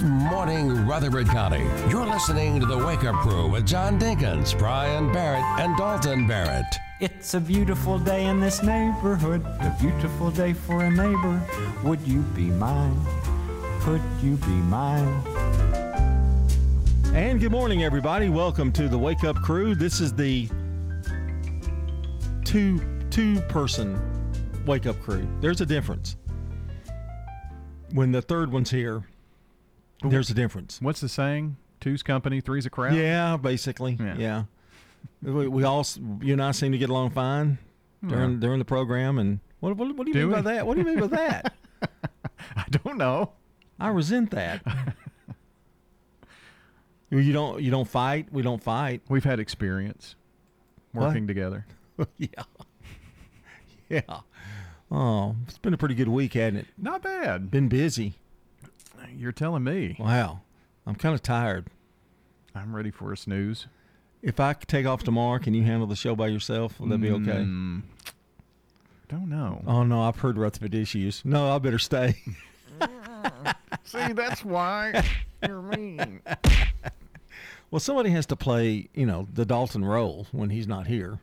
Good morning, Rutherford County. You're listening to The Wake Up Crew with John Dinkins, Brian Barrett, and Dalton Barrett. It's a beautiful day in this neighborhood, a beautiful day for a neighbor. Would you be mine? Could you be mine? And good morning, everybody. Welcome to The Wake Up Crew. This is the two-person Wake Up Crew. There's a difference. When the third one's here, there's a difference. What's the saying? Two's company, three's a crowd? Yeah, basically. Yeah. We all, you and I seem to get along fine during the program. And what do you mean by that? What do you mean by that? I don't know. I resent that. You don't fight. We don't fight. We've had experience working together. Yeah. Oh, it's been a pretty good week, hasn't it? Not bad. Been busy. You're telling me. Wow. I'm kind of tired. I'm ready for a snooze. If I could take off tomorrow, can you handle the show by yourself? Will that be okay? Don't know. Oh, no, I've heard Rutherford issues. No, I better stay. See, that's why you're mean. Well, somebody has to play, the Dalton role when he's not here.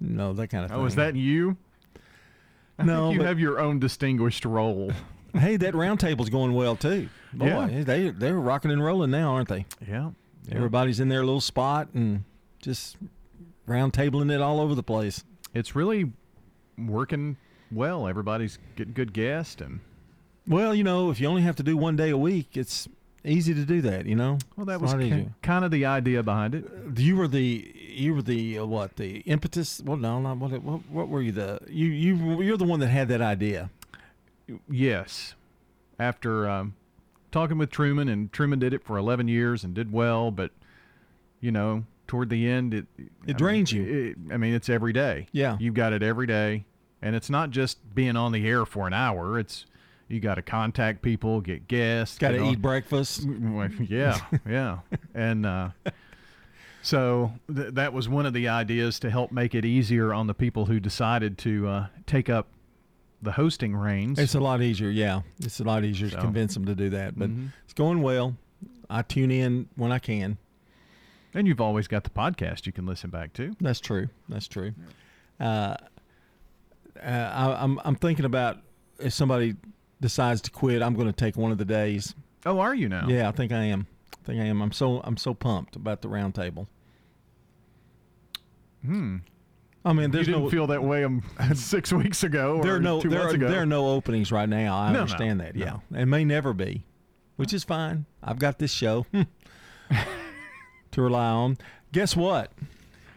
No, that kind of thing. Oh, is that you? I think you have your own distinguished role. Hey, that round table's going well, too. Boy, yeah. They're rocking and rolling now, aren't they? Yeah. Everybody's in their little spot and just round tabling it all over the place. It's really working well. Everybody's getting good guests. Well, if you only have to do one day a week, it's easy to do that, Well, that was kind of the idea behind it. You were the impetus? Well, no, not what were you the you're the one that had that idea. Yes. After talking with Truman, and Truman did it for 11 years and did well, but toward the end it drains you. It's every day. Yeah. You've got it every day, and it's not just being on the air for an hour. It's you got to contact people, get guests. Got to eat breakfast. Yeah. And so that was one of the ideas to help make it easier on the people who decided to take up the hosting reins. It's a lot easier, yeah. It's a lot easier to convince them to do that. But it's going well. I tune in when I can. And you've always got the podcast you can listen back to. That's true. I'm thinking about if somebody decides to quit, I'm going to take one of the days. Oh, are you now? Yeah, I think I am. I'm so pumped about the round table. I mean, there's you didn't feel that way 6 weeks ago or two months ago. There are no openings right now. I understand that. Yeah, no. It may never be, which is fine. I've got this show to rely on. Guess what?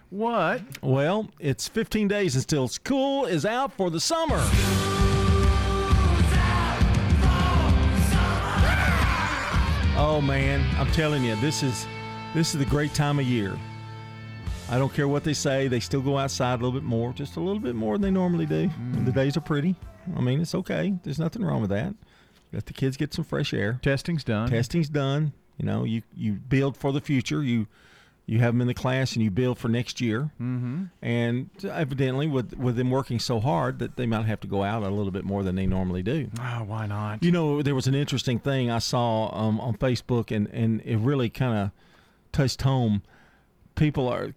What? Well, it's 15 days until school is out for the summer. Oh, man, I'm telling you, this is the great time of year. I don't care what they say. They still go outside a little bit more, just a little bit more than they normally do. And the days are pretty. It's okay. There's nothing wrong with that. Let the kids get some fresh air. Testing's done. You build for the future. You have them in the class, and you build for next year. Mm-hmm. And evidently, with them working so hard, that they might have to go out a little bit more than they normally do. Oh, why not? There was an interesting thing I saw on Facebook, and it really kind of touched home.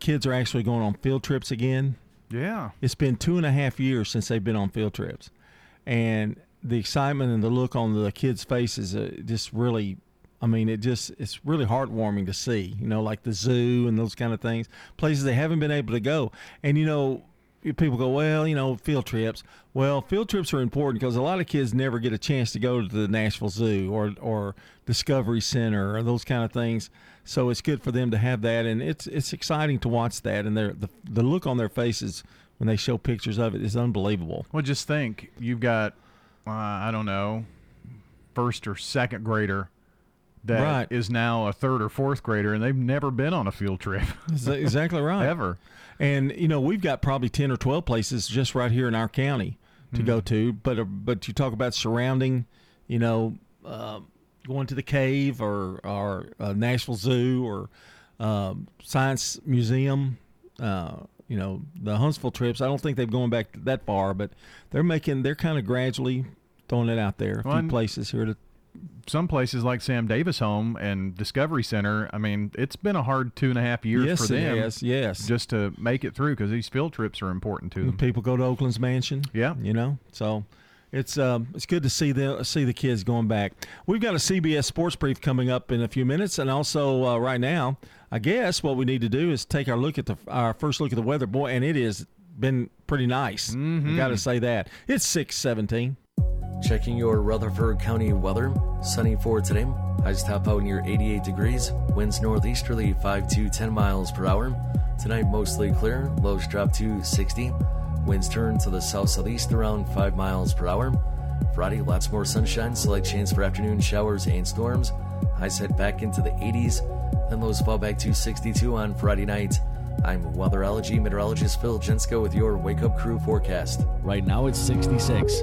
Kids are actually going on field trips again. Yeah. It's been 2.5 years since they've been on field trips. And the excitement and the look on the kids' faces just really – it's really heartwarming to see, like the zoo and those kind of things, places they haven't been able to go. And, people go, well, field trips. Well, field trips are important because a lot of kids never get a chance to go to the Nashville Zoo or Discovery Center or those kind of things. So it's good for them to have that. And it's exciting to watch that. And the look on their faces when they show pictures of it is unbelievable. Well, just think, you've got, first or second grader that is now a third or fourth grader, and they've never been on a field trip. That's exactly right. Ever. And, we've got probably 10 or 12 places just right here in our county to go to. But you talk about surrounding, going to the cave or Nashville Zoo or Science Museum, the Huntsville trips. I don't think they've gone back that far, but they're kind of gradually throwing it out there. A few places here to some places like Sam Davis Home and Discovery Center, I mean, it's been a hard 2.5 years for them. Yes. Just to make it through, because these field trips are important to them. People go to Oakland's Mansion. Yeah. You know, so it's good to see the kids going back. We've got a CBS Sports Brief coming up in a few minutes, and also right now, I guess what we need to do is take our look at our first look at the weather. Boy, and it has been pretty nice. Mm-hmm. I've got to say that. It's 6:17. Checking your Rutherford County weather. Sunny for today. Highs top out near 88 degrees. Winds northeasterly 5 to 10 miles per hour. Tonight mostly clear. Lows drop to 60. Winds turn to the south-southeast around 5 miles per hour. Friday, lots more sunshine. Slight chance for afternoon showers and storms. Highs head back into the 80s. Then lows fall back to 62 on Friday night. I'm weatherology meteorologist Phil Jensko with your Wake Up Crew forecast. Right now it's 66.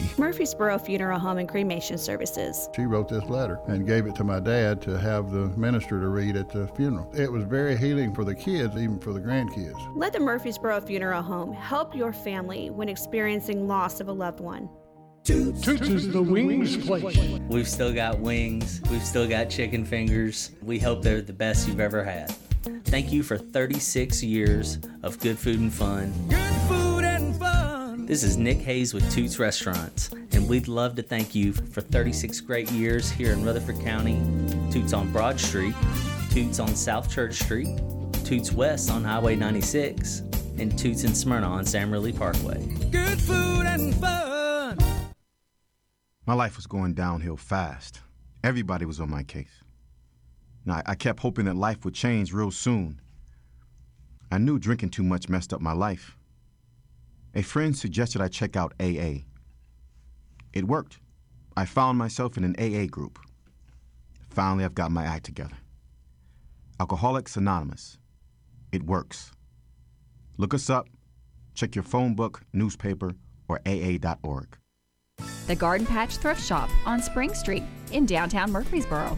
Murfreesboro Funeral Home and Cremation Services. She wrote this letter and gave it to my dad to have the minister to read at the funeral. It was very healing for the kids, even for the grandkids. Let the Murfreesboro Funeral Home help your family when experiencing loss of a loved one. Toots is the wings place. We've still got wings. We've still got chicken fingers. We hope they're the best you've ever had. Thank you for 36 years of good food and fun. Good food and fun. This is Nick Hayes with Toots Restaurants, and we'd love to thank you for 36 great years here in Rutherford County. Toots on Broad Street, Toots on South Church Street, Toots West on Highway 96, and Toots in Smyrna on Sam Riley Parkway. Good food and fun! My life was going downhill fast. Everybody was on my case. Now, I kept hoping that life would change real soon. I knew drinking too much messed up my life. A friend suggested I check out AA. It worked. I found myself in an AA group. Finally, I've got my act together. Alcoholics Anonymous. It works. Look us up, check your phone book, newspaper, or AA.org. The Garden Patch Thrift Shop on Spring Street in downtown Murfreesboro.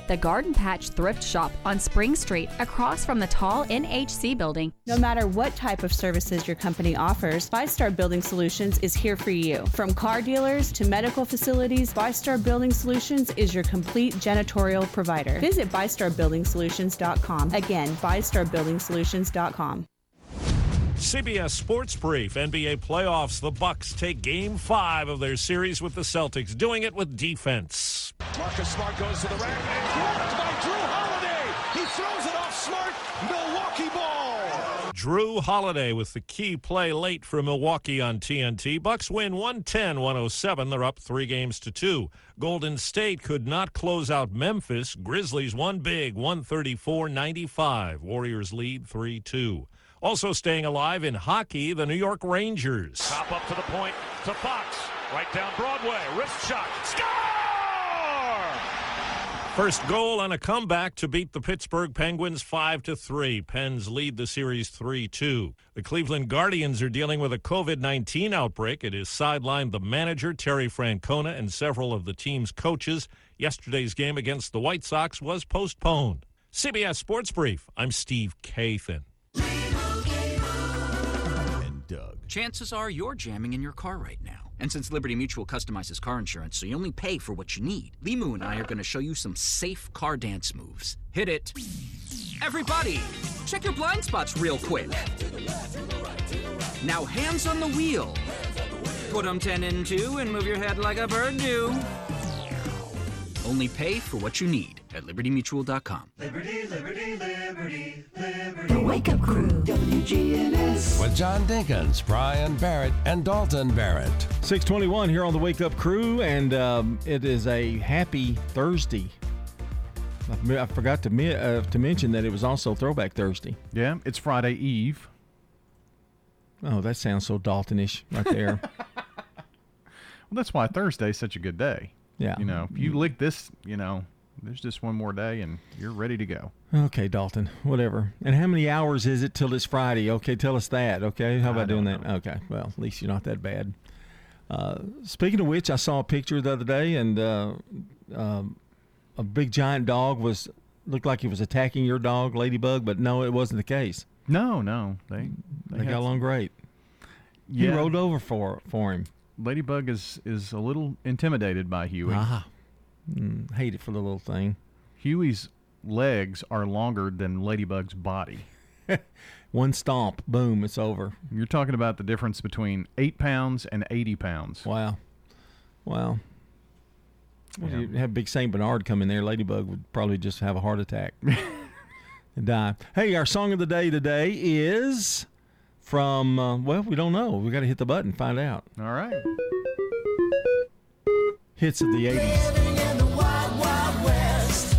The Garden Patch Thrift Shop on Spring Street, across from the tall NHC building. No matter what type of services your company offers, Five Star Building Solutions is here for you. From car dealers to medical facilities, Five Star Building Solutions is your complete janitorial provider. Visit FiveStarBuildingSolutions.com. Again, FiveStarBuildingSolutions.com. CBS Sports Brief. NBA playoffs. The Bucks take Game 5 of their series with the Celtics, doing it with defense. Marcus Smart goes to the rack and blocked by Drew Holiday. He throws it off Smart. Milwaukee ball. Drew Holiday with the key play late for Milwaukee on TNT. Bucks win 110-107. They're up 3 games to 2. Golden State could not close out Memphis. Grizzlies won big, 134-95. Warriors lead 3-2. Also staying alive in hockey, the New York Rangers. Top up to the point to Fox. Right down Broadway. Wrist shot. Score! First goal on a comeback to beat the Pittsburgh Penguins 5-3. Pens lead the series 3-2. The Cleveland Guardians are dealing with a COVID-19 outbreak. It has sidelined the manager, Terry Francona, and several of the team's coaches. Yesterday's game against the White Sox was postponed. CBS Sports Brief. I'm Steve Kathan. Chances are you're jamming in your car right now. And since Liberty Mutual customizes car insurance, so you only pay for what you need, Limu and I are going to show you some safe car dance moves. Hit it. Everybody, check your blind spots real quick. Now hands on the wheel. Put them 10 in 2 and move your head like a bird do. Only pay for what you need at LibertyMutual.com. Liberty, Liberty, Liberty, Liberty. The Wake Up Crew, WGNS. with John Dinkins, Brian Barrett, and Dalton Barrett. 6:21 here on the Wake Up Crew, and it is a happy Thursday. I forgot to mention that it was also Throwback Thursday. Yeah, it's Friday Eve. Oh, that sounds so Daltonish right there. Well, that's why Thursday is such a good day. Yeah. You know, if you lick this, you know, there's just one more day and you're ready to go. Okay, Dalton, whatever. And how many hours is it till it's Friday? Okay, tell us that, okay? How about doing that? Okay, well, at least you're not that bad. Speaking of which, I saw a picture the other day, and a big giant dog looked like he was attacking your dog, Ladybug, but no, it wasn't the case. No. They got along great. Yeah. You rolled over for him. Ladybug is a little intimidated by Huey. Ah, hate it for the little thing. Huey's legs are longer than Ladybug's body. One stomp, boom, it's over. You're talking about the difference between 8 pounds and 80 pounds. Wow. Yeah. Well, you have big St. Bernard come in there, Ladybug would probably just have a heart attack and die. Hey, our song of the day today is... from, we don't know. We got to hit the button and find out. All right. Hits of the 80s. Living in the Wild Wild West.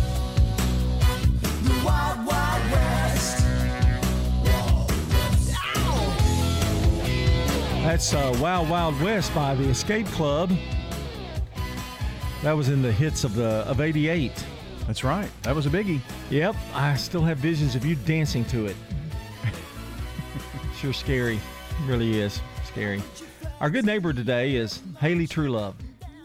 The Wild Wild West. That's Wild Wild West by the Escape Club. That was in the hits of 88. That's right. That was a biggie. Yep. I still have visions of you dancing to it. Sure, scary. It really is scary. Our good neighbor today is Haley Truelove.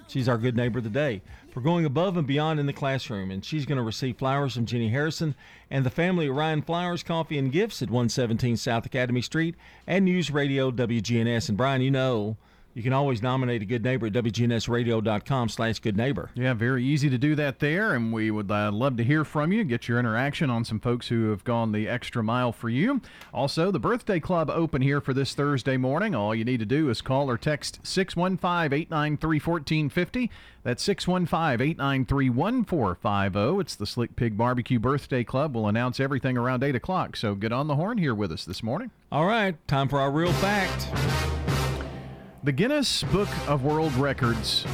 She's our good neighbor today for going above and beyond in the classroom, and she's going to receive flowers from Jenny Harrison and the family at Ryan Flowers Coffee and Gifts at 117 South Academy Street and News Radio WGNS. And Brian, you know, you can always nominate a good neighbor at WGNSradio.com/goodneighbor. Yeah, very easy to do that there, and we would love to hear from you, get your interaction on some folks who have gone the extra mile for you. Also, the Birthday Club open here for this Thursday morning. All you need to do is call or text 615-893-1450. That's 615-893-1450. It's the Slick Pig Barbecue Birthday Club. We'll announce everything around 8 o'clock, so get on the horn here with us this morning. All right, time for our Real Fact. The Guinness Book of World Records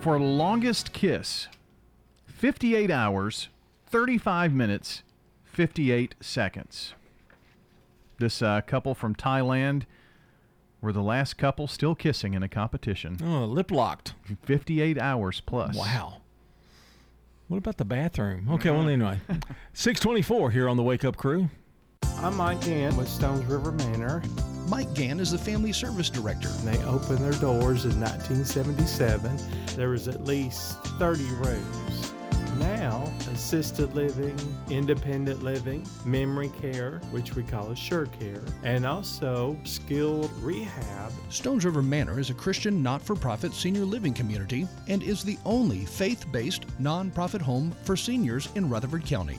for longest kiss, 58 hours, 35 minutes, 58 seconds. This couple from Thailand were the last couple still kissing in a competition. Oh, lip locked. 58 hours plus. Wow. What about the bathroom? Okay, well, anyway. 6:24 here on the Wake Up Crew. I'm Mike Gann with Stones River Manor. Mike Gann is the Family Service Director. They opened their doors in 1977. There was at least 30 rooms. Now, assisted living, independent living, memory care, which we call AssureCare, and also skilled rehab. Stones River Manor is a Christian, not-for-profit senior living community and is the only faith-based, non-profit home for seniors in Rutherford County.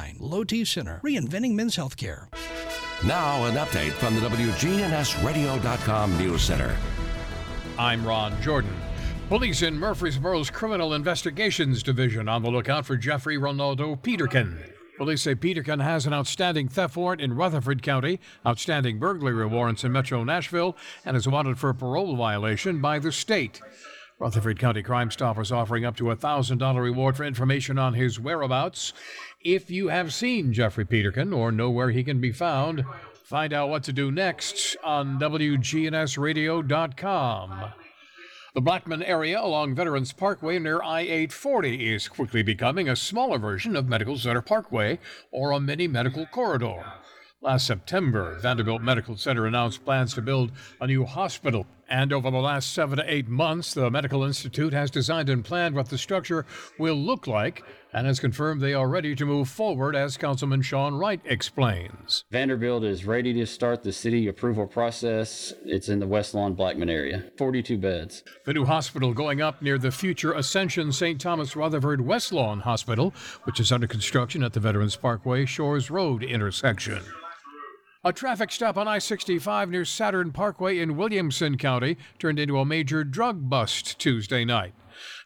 Low-T Center, reinventing men's health care. Now an update from the WGNSradio.com News Center. I'm Ron Jordan. Police in Murfreesboro's Criminal Investigations Division on the lookout for Jeffrey Ronaldo Peterkin. Police say Peterkin has an outstanding theft warrant in Rutherford County, outstanding burglary warrants in Metro Nashville, and is wanted for a parole violation by the state. Rutherford County Crime Stoppers offering up to a $1,000 reward for information on his whereabouts. If you have seen Jeffrey Peterkin or know where he can be found, find out what to do next on WGNSradio.com. The Blackman area along Veterans Parkway near I-840 is quickly becoming a smaller version of Medical Center Parkway, or a mini medical corridor. Last September, Vanderbilt Medical Center announced plans to build a new hospital And over the last 7 to 8 months, the Medical Institute has designed and planned what the structure will look like and has confirmed they are ready to move forward, as Councilman Sean Wright explains. Vanderbilt is ready to start the city approval process. It's in the West Lawn Blackman area, 42 beds. The new hospital going up near the future Ascension St. Thomas Rutherford West Lawn Hospital, which is under construction at the Veterans Parkway Shores Road intersection. A traffic stop on I-65 near Saturn Parkway in Williamson County turned into a major drug bust Tuesday night.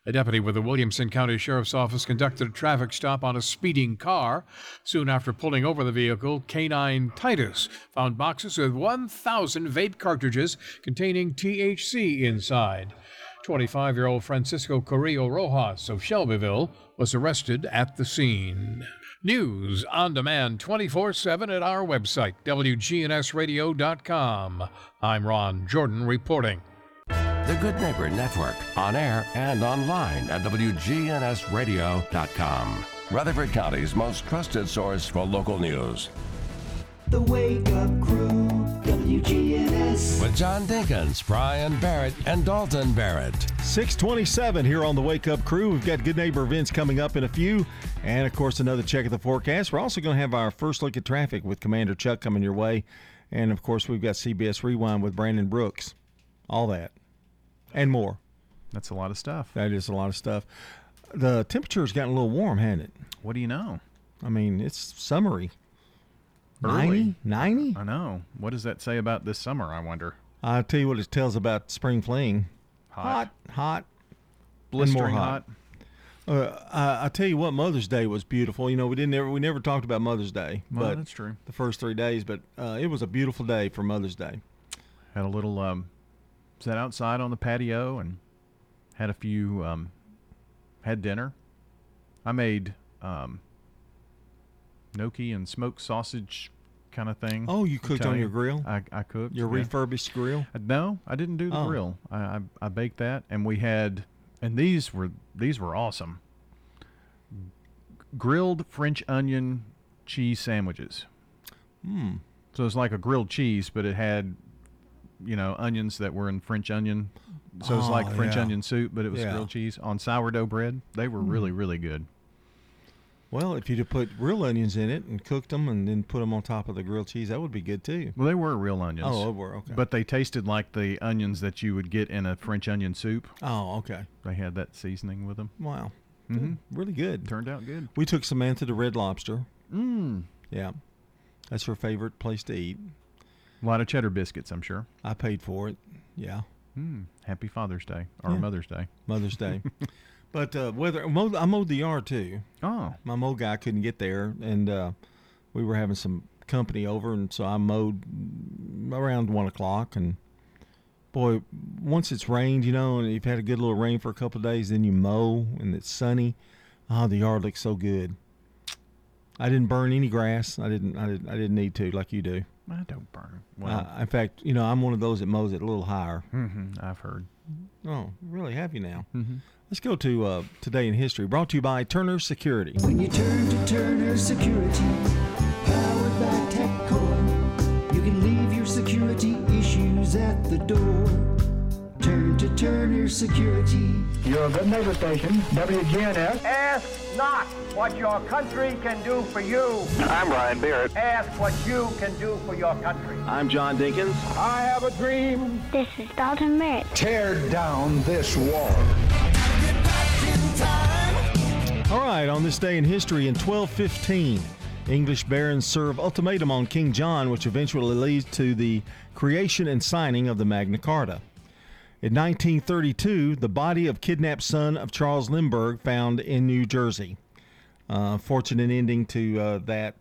A deputy with the Williamson County Sheriff's Office conducted a traffic stop on a speeding car. Soon after pulling over the vehicle, Canine Titus found boxes with 1,000 vape cartridges containing THC inside. 25-year-old Francisco Carrillo Rojas of Shelbyville was arrested at the scene. News on demand 24/7 at our website, WGNSradio.com. I'm Ron Jordan reporting. The Good Neighbor Network, on air and online at WGNSradio.com. Rutherford County's most trusted source for local news. The Wake Up Crew, WGNS. With John Dinkins, Brian Barrett, and Dalton Barrett. 6:27 here on the Wake Up Crew. We've got Good Neighbor events coming up in a few. And, of course, another check of the forecast. We're also going to have our first look at traffic with Commander Chuck coming your way. And, of course, we've got CBS Rewind with Brandon Brooks. All that and more. That's a lot of stuff. That is a lot of stuff. The temperature's gotten a little warm, hasn't it? What do you know? I mean, it's summery. Early. 90? I know. What does that say about this summer, I wonder? I'll tell you what it tells about spring fling. Hot. Blistering hot. I'll tell you what, Mother's Day was beautiful. You know, we never talked about Mother's Day. Well, but that's true. The first 3 days, but it was a beautiful day for Mother's Day. Had a little sat outside on the patio and had a few had dinner. I made gnocchi and smoked sausage kind of thing. Oh, you cooked on your grill? I cooked. Your refurbished grill? No, I didn't do the grill. I baked that, and we had, and these were awesome, grilled French onion cheese sandwiches. So it's like a grilled cheese, but it had, you know, onions that were in French onion. So it's like French onion soup, but it was grilled cheese on sourdough bread. They were really, really good. Well, if you'd have put real onions in it and cooked them and then put them on top of the grilled cheese, that would be good, too. Well, they were real onions. Oh, they were, okay. But they tasted like the onions that you would get in a French onion soup. Oh, okay. They had that seasoning with them. Wow. Mm-hmm. Really good. Turned out good. We took Samantha to Red Lobster. Mmm. Yeah. That's her favorite place to eat. A lot of cheddar biscuits, I'm sure. I paid for it. Yeah. Mm. Happy Father's Day. Or Mother's Day. Mother's Day. But I mowed the yard, too. Oh. My mow guy couldn't get there, and we were having some company over, and so I mowed around 1 o'clock. And, boy, once it's rained, you know, and you've had a good little rain for a couple of days, then you mow, and it's sunny. Oh, the yard looks so good. I didn't burn any grass. I didn't need to like you do. I don't burn. Well, in fact, you know, I'm one of those that mows it a little higher. Mm-hmm, I've heard. Oh, really happy now. Mm-hmm. Let's go to Today in History, brought to you by Turner Security. When you turn to Turner Security, powered by TechCore, you can leave your security issues at the door. Turn to Turner Security. You're a good neighbor station, WGNS. Ask not what your country can do for you. I'm Brian Barrett. Ask what you can do for your country. I'm John Dinkins. I have a dream. This is Dalton Barrett. Tear down this wall. All right, on this day in history, in 1215, English barons serve ultimatum on King John, which eventually leads to the creation and signing of the Magna Carta. In 1932, the body of kidnapped son of Charles Lindbergh found in New Jersey. Fortunate ending to that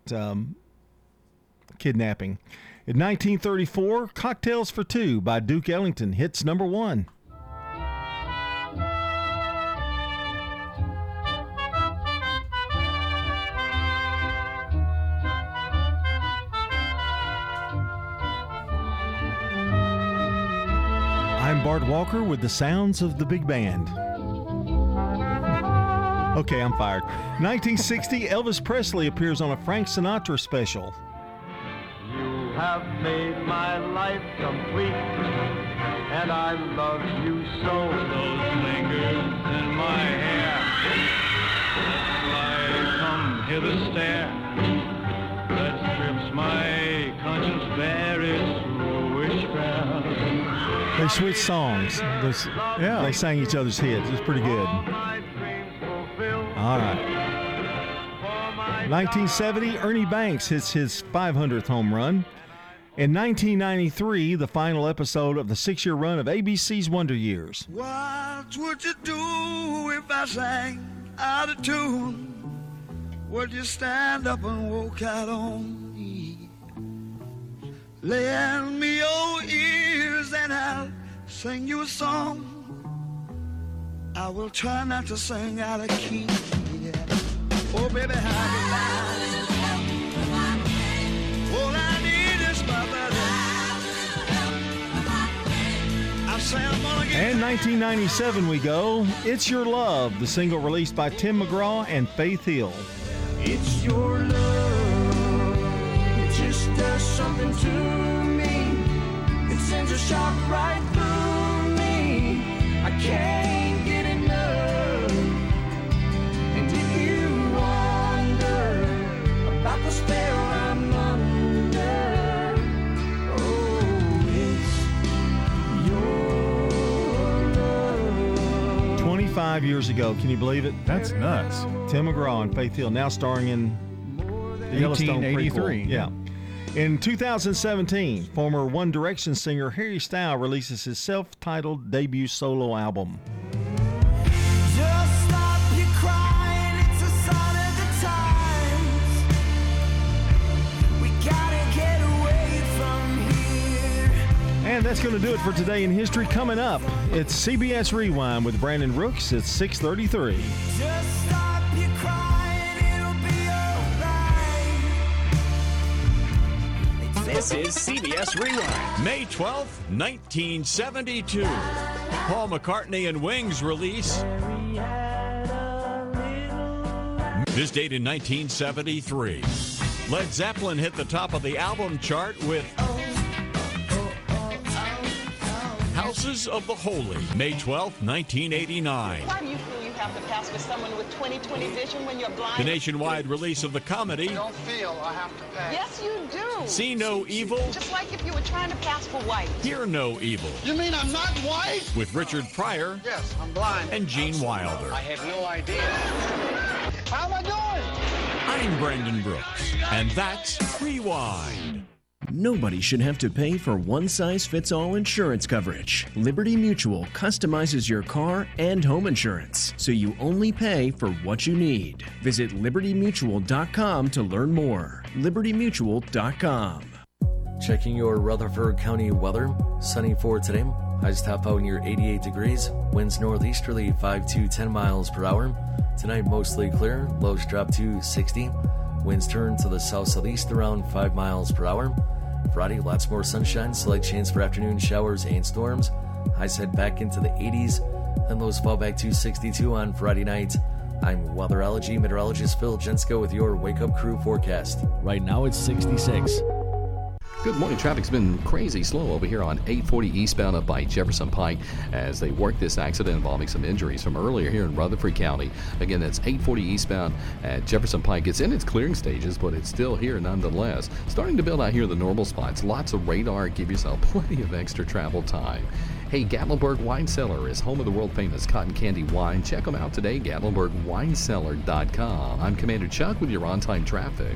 kidnapping. In 1934, Cocktails for Two by Duke Ellington hits number one. I'm Bart Walker with the sounds of the big band. Okay, I'm fired. 1960, Elvis Presley appears on a Frank Sinatra special. You have made my life complete, and I love you so. Those fingers in my hair, that's why I come here to stare. That strips my conscience bare, it's wishcraft. They switched songs. They sang each other's hits. It's pretty good. All right. 1970, Ernie Banks hits his 500th home run. In 1993, the final episode of the six-year run of ABC's Wonder Years. What would you do if I sang out of tune? Would you stand up and walk out on me? Lend me your ears and I'll sing you a song. I will try not to sing out of key. Oh, baby, how do I? All I need is my brother. I say I'm gonna get. And 1997 we go. It's Your Love, the single released by Tim McGraw and Faith Hill. It's your love. It just does something to me. It sends a shock right through me. I can't get enough. The spell I'm under. Oh, it's your love. 25 years ago, can you believe it? That's nuts. Tim McGraw and Faith Hill, now starring in the Yellowstone prequel. Yeah. In 2017, former One Direction singer Harry Styles releases his self-titled debut solo album. And that's going to do it for Today in History. Coming up, it's CBS Rewind with Brandon Rooks at 6:33. Just stop your crying, it'll be alright. This is CBS Rewind. May 12th, 1972. Paul McCartney and Wings release. This date in 1973. Led Zeppelin hit the top of the album chart with Houses of the Holy, May 12, 1989. Why do you feel you have to pass with someone with 20/20 vision when you're blind? The nationwide release of the comedy. I don't feel I have to pass. Yes, you do. See No Evil. Just like if you were trying to pass for white. Hear No Evil. You mean I'm not white? With Richard Pryor. Yes, I'm blind. And Gene Wilder. I have no idea. How am I doing? I'm Brandon Brooks, and that's Rewind. Nobody should have to pay for one-size-fits-all insurance coverage. Liberty Mutual customizes your car and home insurance, so you only pay for what you need. Visit libertymutual.com to learn more. libertymutual.com. Checking your Rutherford County weather. Sunny for today. Highs top out near 88 degrees. Winds northeasterly 5 to 10 miles per hour. Tonight mostly clear. Lows drop to 60. Winds turn to the south-southeast around 5 miles per hour. Friday, lots more sunshine, slight chance for afternoon showers and storms. Highs head back into the 80s, then lows fall back to 62 on Friday night. I'm weatherology meteorologist Phil Jensko with your Wake Up Crew forecast. Right now it's 66. Good morning. Traffic's been crazy slow over here on 840 eastbound up by Jefferson Pike as they work this accident involving some injuries from earlier here in Rutherford County. Again, that's 840 eastbound at Jefferson Pike. It's in its clearing stages, but it's still here nonetheless. Starting to build out here the normal spots. Lots of radar. Give yourself plenty of extra travel time. Hey, Gatlinburg Wine Cellar is home of the world-famous cotton candy wine. Check them out today, GatlinburgWineCellar.com. I'm Commander Chuck with your on-time traffic.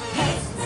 pests.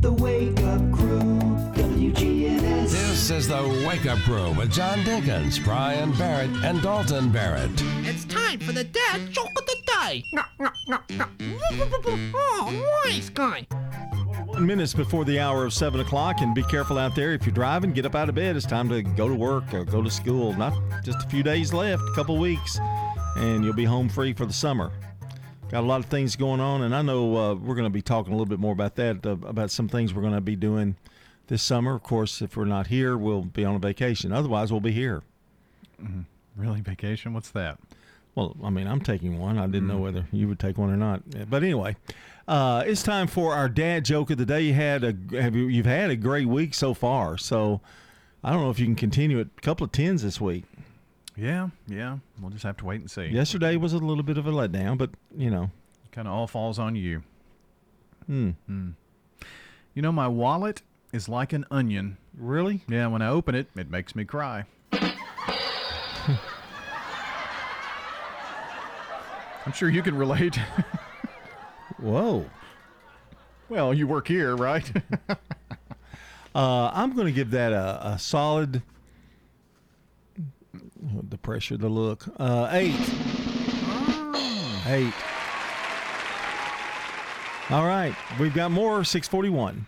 The Wake Up Crew, WGNS. This is The Wake Up Crew with John Dinkins, Brian Barrett, and Dalton Barrett. It's time for the dad joke of the day. Oh, nice guy. 1 minute before the hour of 7 o'clock, and be careful out there. If you're driving, get up out of bed. It's time to go to work or go to school. Not just a few days left, a couple weeks, and you'll be home free for the summer. Got a lot of things going on, and I know we're going to be talking a little bit more about that, about some things we're going to be doing this summer. Of course, if we're not here, we'll be on a vacation. Otherwise, we'll be here. Mm-hmm. Really? Vacation? What's that? Well, I mean, I'm taking one. I didn't know whether you would take one or not. But anyway, it's time for our dad joke of the day. You've had a great week so far, so I don't know if you can continue it. A couple of tens this week. Yeah. We'll just have to wait and see. Yesterday was a little bit of a letdown, but, you know. It kind of all falls on you. You know, my wallet is like an onion. Really? Yeah, when I open it, it makes me cry. I'm sure you can relate. Whoa. Well, you work here, right? I'm going to give that a solid... The pressure, the look. 8. Oh. 8. All right. We've got more 641.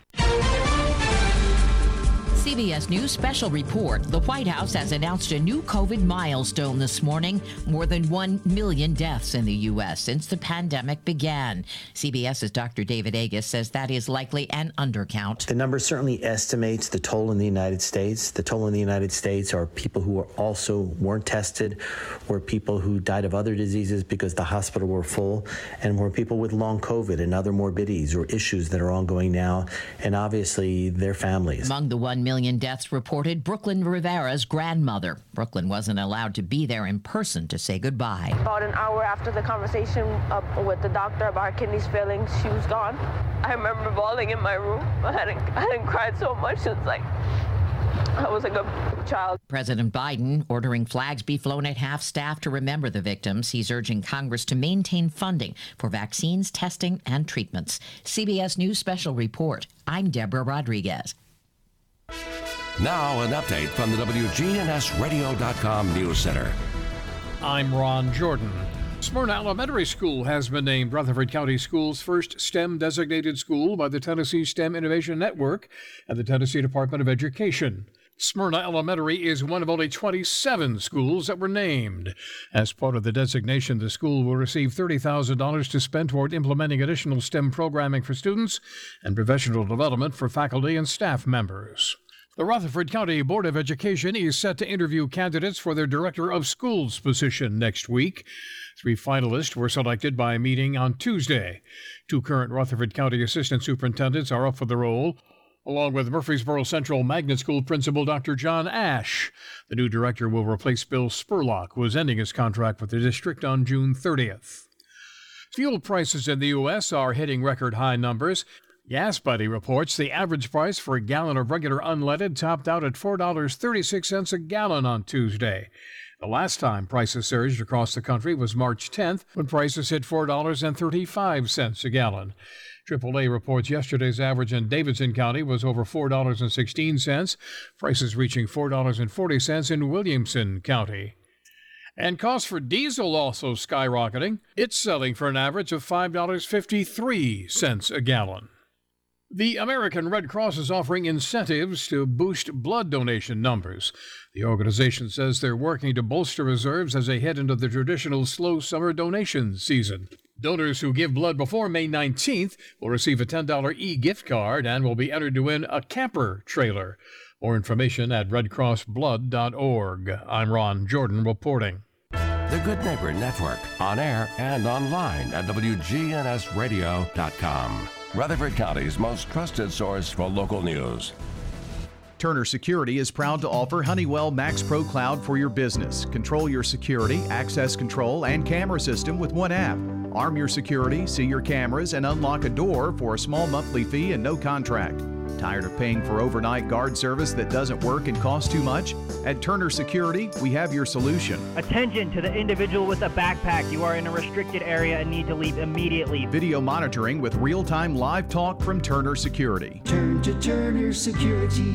CBS News Special Report. The White House has announced a new COVID milestone this morning. More than 1 million deaths in the U.S. since the pandemic began. CBS's Dr. David Agus says that is likely an undercount. The number certainly estimates the toll in the United States. The toll in the United States are people who also weren't tested, were people who died of other diseases because the hospital were full, and were people with long COVID and other morbidities or issues that are ongoing now, and obviously their families. Among the 1 million deaths reported, Brooklyn Rivera's grandmother. Brooklyn wasn't allowed to be there in person to say goodbye. About an hour after the conversation with the doctor about her kidneys failing, she was gone. I remember bawling in my room. I hadn't cried so much since I was like a child. President Biden ordering flags be flown at half-staff to remember the victims. He's urging Congress to maintain funding for vaccines, testing, and treatments. CBS News Special Report. I'm Deborah Rodriguez. Now an update from the WGNSradio.com News Center. I'm Ron Jordan. Smyrna Elementary School has been named Rutherford County Schools' first STEM-designated school by the Tennessee STEM Innovation Network and the Tennessee Department of Education. Smyrna Elementary is one of only 27 schools that were named. As part of the designation, the school will receive $30,000 to spend toward implementing additional STEM programming for students and professional development for faculty and staff members. The Rutherford County Board of Education is set to interview candidates for their Director of Schools position next week. 3 finalists were selected by a meeting on Tuesday. 2 current Rutherford County Assistant Superintendents are up for the role, along with Murfreesboro Central Magnet School Principal Dr. John Ash. The new director will replace Bill Spurlock, who is ending his contract with the district on June 30th. Fuel prices in the U.S. are hitting record high numbers. Gas Buddy reports the average price for a gallon of regular unleaded topped out at $4.36 a gallon on Tuesday. The last time prices surged across the country was March 10th, when prices hit $4.35 a gallon. AAA reports yesterday's average in Davidson County was over $4.16, prices reaching $4.40 in Williamson County. And costs for diesel also skyrocketing. It's selling for an average of $5.53 a gallon. The American Red Cross is offering incentives to boost blood donation numbers. The organization says they're working to bolster reserves as they head into the traditional slow summer donation season. Donors who give blood before May 19th will receive a $10 e-gift card and will be entered to win a camper trailer. More information at redcrossblood.org. I'm Ron Jordan reporting. The Good Neighbor Network, on air and online at WGNSradio.com. Rutherford County's most trusted source for local news. Turner Security is proud to offer Honeywell Max Pro Cloud for your business. Control your security, access control, and camera system with one app. Arm your security, see your cameras, and unlock a door for a small monthly fee and no contract. Tired of paying for overnight guard service that doesn't work and costs too much? At Turner Security, we have your solution. Attention to the individual with a backpack. You are in a restricted area and need to leave immediately. Video monitoring with real-time live talk from Turner Security. Turn to Turner Security.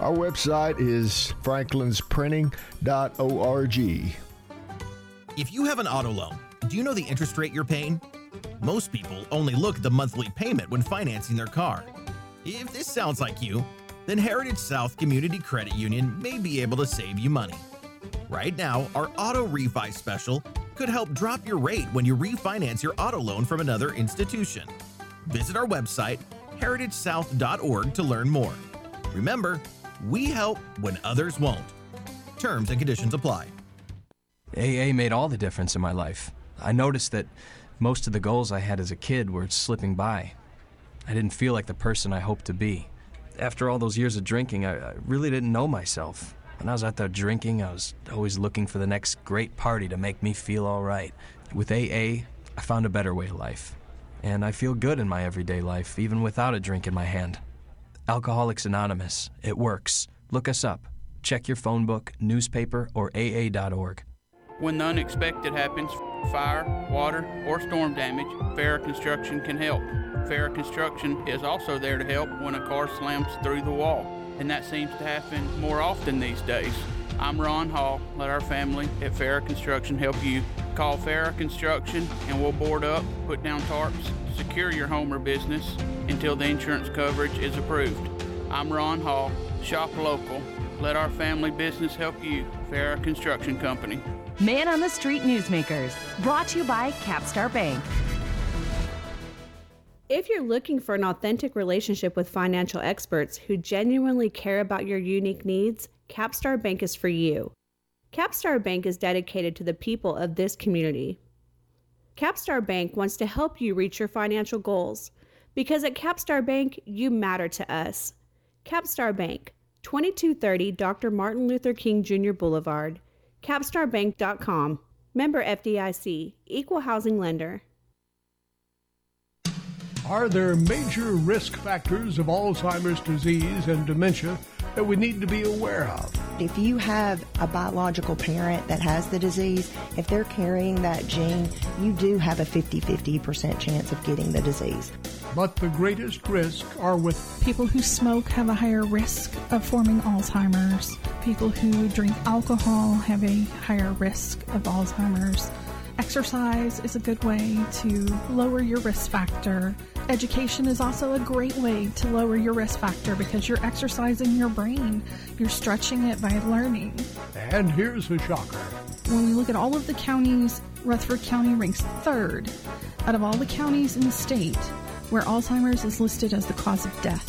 Our website is franklinsprinting.org. If you have an auto loan, do you know the interest rate you're paying? Most people only look at the monthly payment when financing their car. If this sounds like you, then Heritage South Community Credit Union may be able to save you money. Right now, our auto refi special could help drop your rate when you refinance your auto loan from another institution. Visit our website, heritagesouth.org, to learn more. Remember, we help when others won't. Terms and conditions apply. AA made all the difference in my life. I noticed that most of the goals I had as a kid were slipping by. I didn't feel like the person I hoped to be. After all those years of drinking, I really didn't know myself. When I was out there drinking, I was always looking for the next great party to make me feel all right. With AA, I found a better way of life. And I feel good in my everyday life, even without a drink in my hand. Alcoholics Anonymous. It works. Look us up. Check your phone book, newspaper, or AA.org. When the unexpected happens, fire, water, or storm damage, Farrar Construction can help. Farrar Construction is also there to help when a car slams through the wall, and that seems to happen more often these days. I'm Ron Hall. Let our family at Farrar Construction help you. Call Farrar Construction and we'll board up, put down tarps, secure your home or business until the insurance coverage is approved. I'm Ron Hall. Shop local. Let our family business help you. Farrar Construction Company. Man on the Street Newsmakers, brought to you by Capstar Bank. If you're looking for an authentic relationship with financial experts who genuinely care about your unique needs, Capstar Bank is for you. Capstar Bank is dedicated to the people of this community. Capstar Bank wants to help you reach your financial goals, because at Capstar Bank, you matter to us. Capstar Bank, 2230 Dr. Martin Luther King Jr. Boulevard, capstarbank.com, member FDIC, equal housing lender. Are there major risk factors of Alzheimer's disease and dementia that we need to be aware of? If you have a biological parent that has the disease, if they're carrying that gene, you do have a 50-50% chance of getting the disease. But the greatest risk are with people who smoke have a higher risk of forming Alzheimer's. People who drink alcohol have a higher risk of Alzheimer's. Exercise is a good way to lower your risk factor. Education is also a great way to lower your risk factor because you're exercising your brain. You're stretching it by learning. And here's the shocker. When we look at all of the counties, Rutherford County ranks third out of all the counties in the state where Alzheimer's is listed as the cause of death.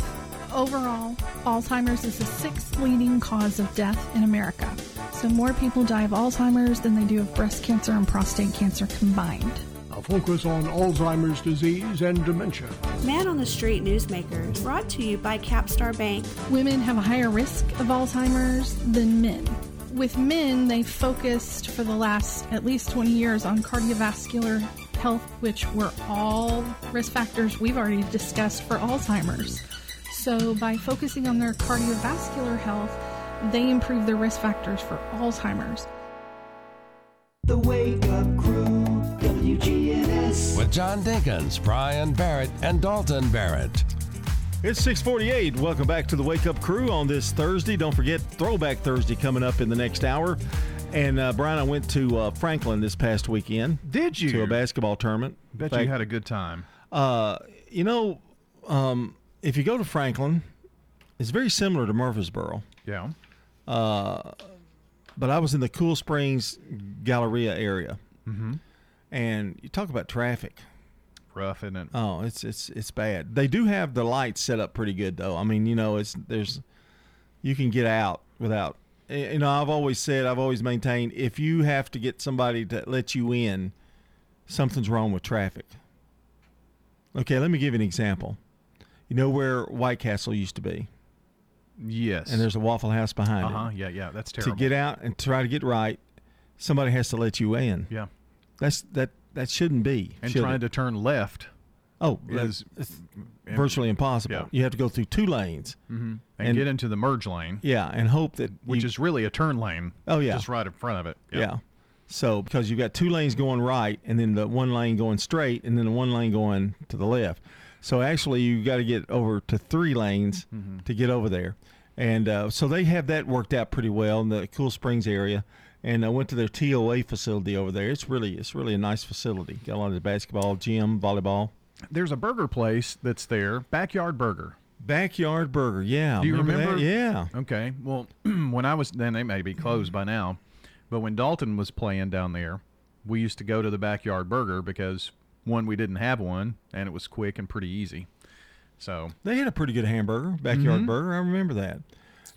Overall, Alzheimer's is the sixth leading cause of death in America. So more people die of Alzheimer's than they do of breast cancer and prostate cancer combined. A focus on Alzheimer's disease and dementia. Man on the Street Newsmakers, brought to you by Capstar Bank. Women have a higher risk of Alzheimer's than men. With men, they focused for the last at least 20 years on cardiovascular health, which were all risk factors we've already discussed for Alzheimer's. So by focusing on their cardiovascular health, they improve their risk factors for Alzheimer's. The Wake Up Crew, WGNS. With John Dinkins, Brian Barrett, and Dalton Barrett. It's 6:48. Welcome back to The Wake Up Crew on this Thursday. Don't forget, Throwback Thursday coming up in the next hour. And, Brian, I went to Franklin this past weekend. Did you? To a basketball tournament. Bet you had a good time. If you go to Franklin, it's very similar to Murfreesboro. Yeah. But I was in the Cool Springs Galleria area. Mm-hmm. And you talk about traffic. Rough, isn't it? Oh, it's bad. They do have the lights set up pretty good though. I mean, you know, you can get out without, you know, I've always maintained if you have to get somebody to let you in, something's wrong with traffic. Okay, let me give you an example. You know where White Castle used to be? Yes. And there's a Waffle House behind it. Uh-huh, yeah, that's terrible. To get out and try to get right, somebody has to let you in. Yeah. That shouldn't be. And trying to turn left is virtually impossible. Yeah. You have to go through two lanes. Mm-hmm. And get into the merge lane. Yeah, and hope that... Which is really a turn lane. Oh, yeah. Just right in front of it. Yeah. Yeah. So, because you've got two lanes going right, and then the one lane going straight, and then the one lane going to the left. So actually, you got to get over to three lanes to get over there, and so they have that worked out pretty well in the Cool Springs area. And I went to their TOA facility over there. It's really a nice facility. Got a lot of the basketball, gym, volleyball. There's a burger place that's there, Backyard Burger. Yeah. Do you remember that? Yeah. Okay. Well, then they may be closed by now, but when Dalton was playing down there, we used to go to the Backyard Burger because. One, we didn't have one, and it was quick and pretty easy. So they had a pretty good hamburger, Backyard Burger. I remember that.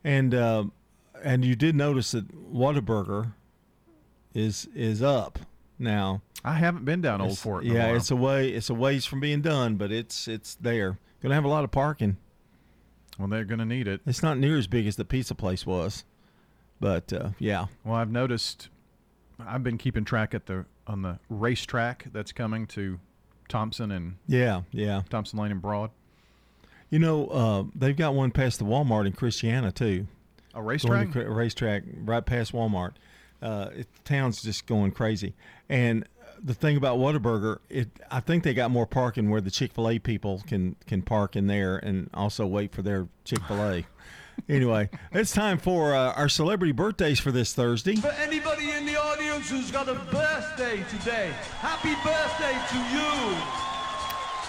And you did notice that Whataburger is up now. I haven't been down Old Fort. Yeah, while. It's a ways from being done, but it's there. Going to have a lot of parking. Well, they're going to need it. It's not near as big as the pizza place was, but yeah. Well, I've noticed. I've been keeping track on the racetrack that's coming to Thompson and Thompson Lane and Broad. You know, they've got one past the Walmart in Christiana too. A racetrack? A racetrack right past Walmart. Town's just going crazy. And the thing about Whataburger, I think they got more parking where the Chick-fil-A people can park in there and also wait for their Chick-fil-A. Anyway, it's time for our celebrity birthdays for this Thursday. For anybody in the audience who's got a birthday today, happy birthday to you.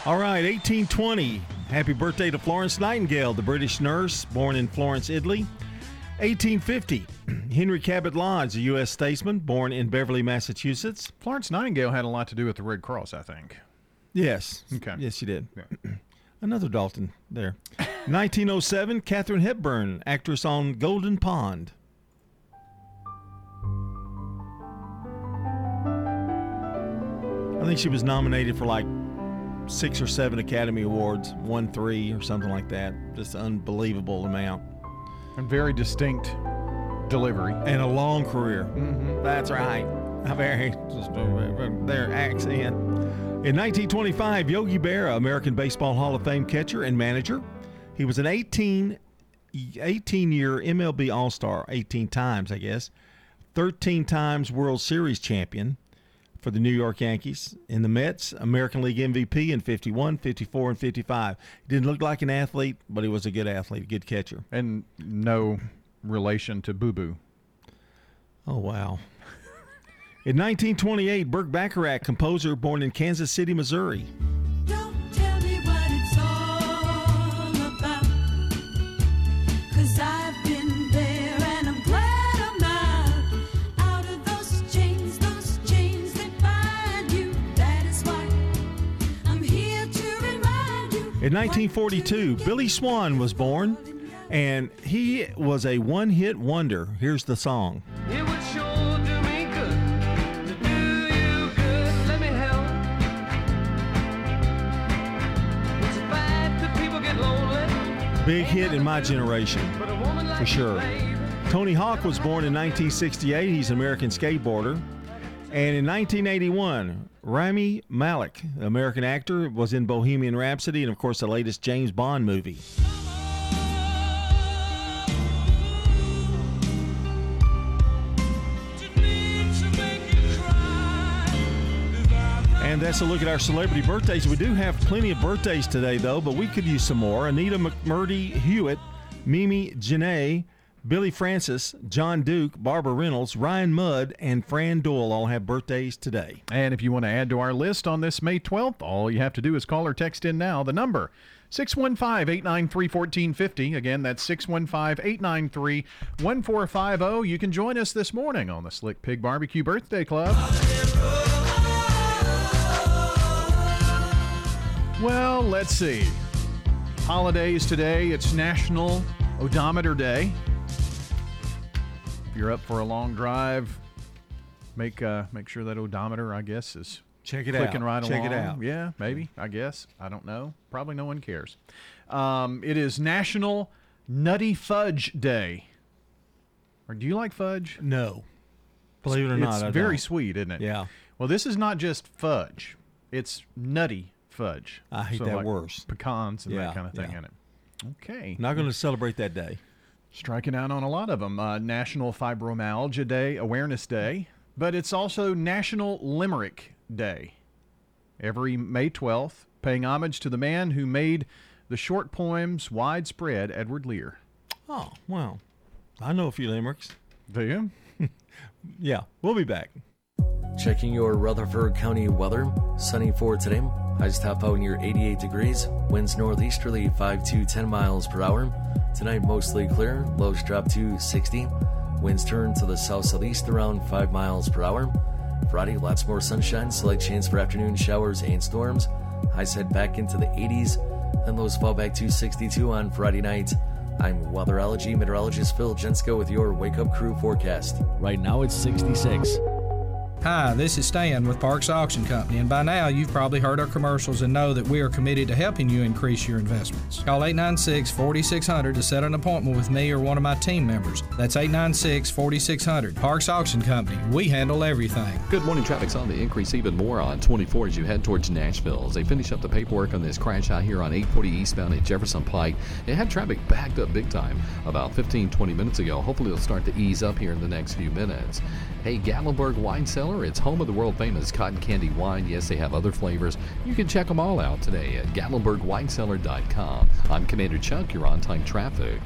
All right, 1820. Happy birthday to Florence Nightingale, the British nurse, born in Florence, Italy. 1850, Henry Cabot Lodge, a U.S. statesman, born in Beverly, Massachusetts. Florence Nightingale had a lot to do with the Red Cross, I think. Yes. Okay. Yes, she did. Yeah. Another Dalton there. 1907, Katharine Hepburn, actress on Golden Pond. I think she was nominated for like 6 or 7 Academy Awards, 1, 3 or something like that. Just an unbelievable amount. And very distinct delivery. And a long career. Mm-hmm. That's right. Their accent. In 1925, Yogi Berra, American Baseball Hall of Fame catcher and manager. He was an 18-year MLB All-Star, 18 times, I guess. 13 times World Series champion for the New York Yankees. In the Mets, American League MVP in 51, 54, and 55. He didn't look like an athlete, but he was a good athlete, a good catcher. And no relation to Boo Boo. Oh, wow. In 1928, Burke Bacharach, composer, born in Kansas City, Missouri. In 1942, Billy Swan was born, and he was a one-hit wonder. Here's the song. It would sure do me good to do you good. Let me help. It's a fact that people get lonely. Big hit in my generation, for sure. Tony Hawk was born in 1968. He's an American skateboarder. And in 1981, Rami Malek, an American actor, was in Bohemian Rhapsody and, of course, the latest James Bond movie. And that's a look at our celebrity birthdays. We do have plenty of birthdays today, though, but we could use some more. Anita McMurdy Hewitt, Mimi Janae, Billy Francis, John Duke, Barbara Reynolds, Ryan Mudd, and Fran Doyle all have birthdays today. And if you want to add to our list on this May 12th, all you have to do is call or text in now. The number, 615-893-1450. Again, that's 615-893-1450. You can join us this morning on the Slick Pig Barbecue Birthday Club. Well, let's see. Holidays today. It's National Odometer Day. If you're up for a long drive, make sure that odometer, I guess, is clicking right along. Check it out. Yeah, maybe. I guess. I don't know. Probably no one cares. It is National Nutty Fudge Day. Or do you like fudge? No. Believe it or not, I don't. It's very sweet, isn't it? Yeah. Well, this is not just fudge. It's nutty fudge. I hate that worse. Pecans and that kind of thing in it. Okay. Not going to celebrate that day. Striking out on a lot of them. National Fibromyalgia Day, Awareness Day, but it's also National Limerick Day. Every May 12th, paying homage to the man who made the short poems widespread, Edward Lear. Oh, wow. I know a few limericks. Do you? Yeah. We'll be back. Checking your Rutherford County weather. Sunny for today. Highs top out near 88 degrees. Winds northeasterly 5 to 10 miles per hour. Tonight mostly clear. Lows drop to 60. Winds turn to the south-southeast around 5 miles per hour. Friday, lots more sunshine. Slight chance for afternoon showers and storms. Highs head back into the 80s. Then lows fall back to 62 on Friday night. I'm weatherology meteorologist Phil Jensko with your Wake Up Crew forecast. Right now it's 66. Hi, this is Stan with Parks Auction Company, and by now you've probably heard our commercials and know that we are committed to helping you increase your investments. Call 896-4600 to set an appointment with me or one of my team members. That's 896-4600. Parks Auction Company. We handle everything. Good morning. Traffic's on the increase even more on 24 as you head towards Nashville. As they finish up the paperwork on this crash out here on 840 eastbound at Jefferson Pike, it had traffic backed up big time about 15-20 minutes ago. Hopefully it'll start to ease up here in the next few minutes. Hey, Gatlinburg Wine Cellar, it's home of the world-famous cotton candy wine. Yes, they have other flavors. You can check them all out today at GatlinburgWineCellar.com. I'm Commander Chuck, your on-time traffic.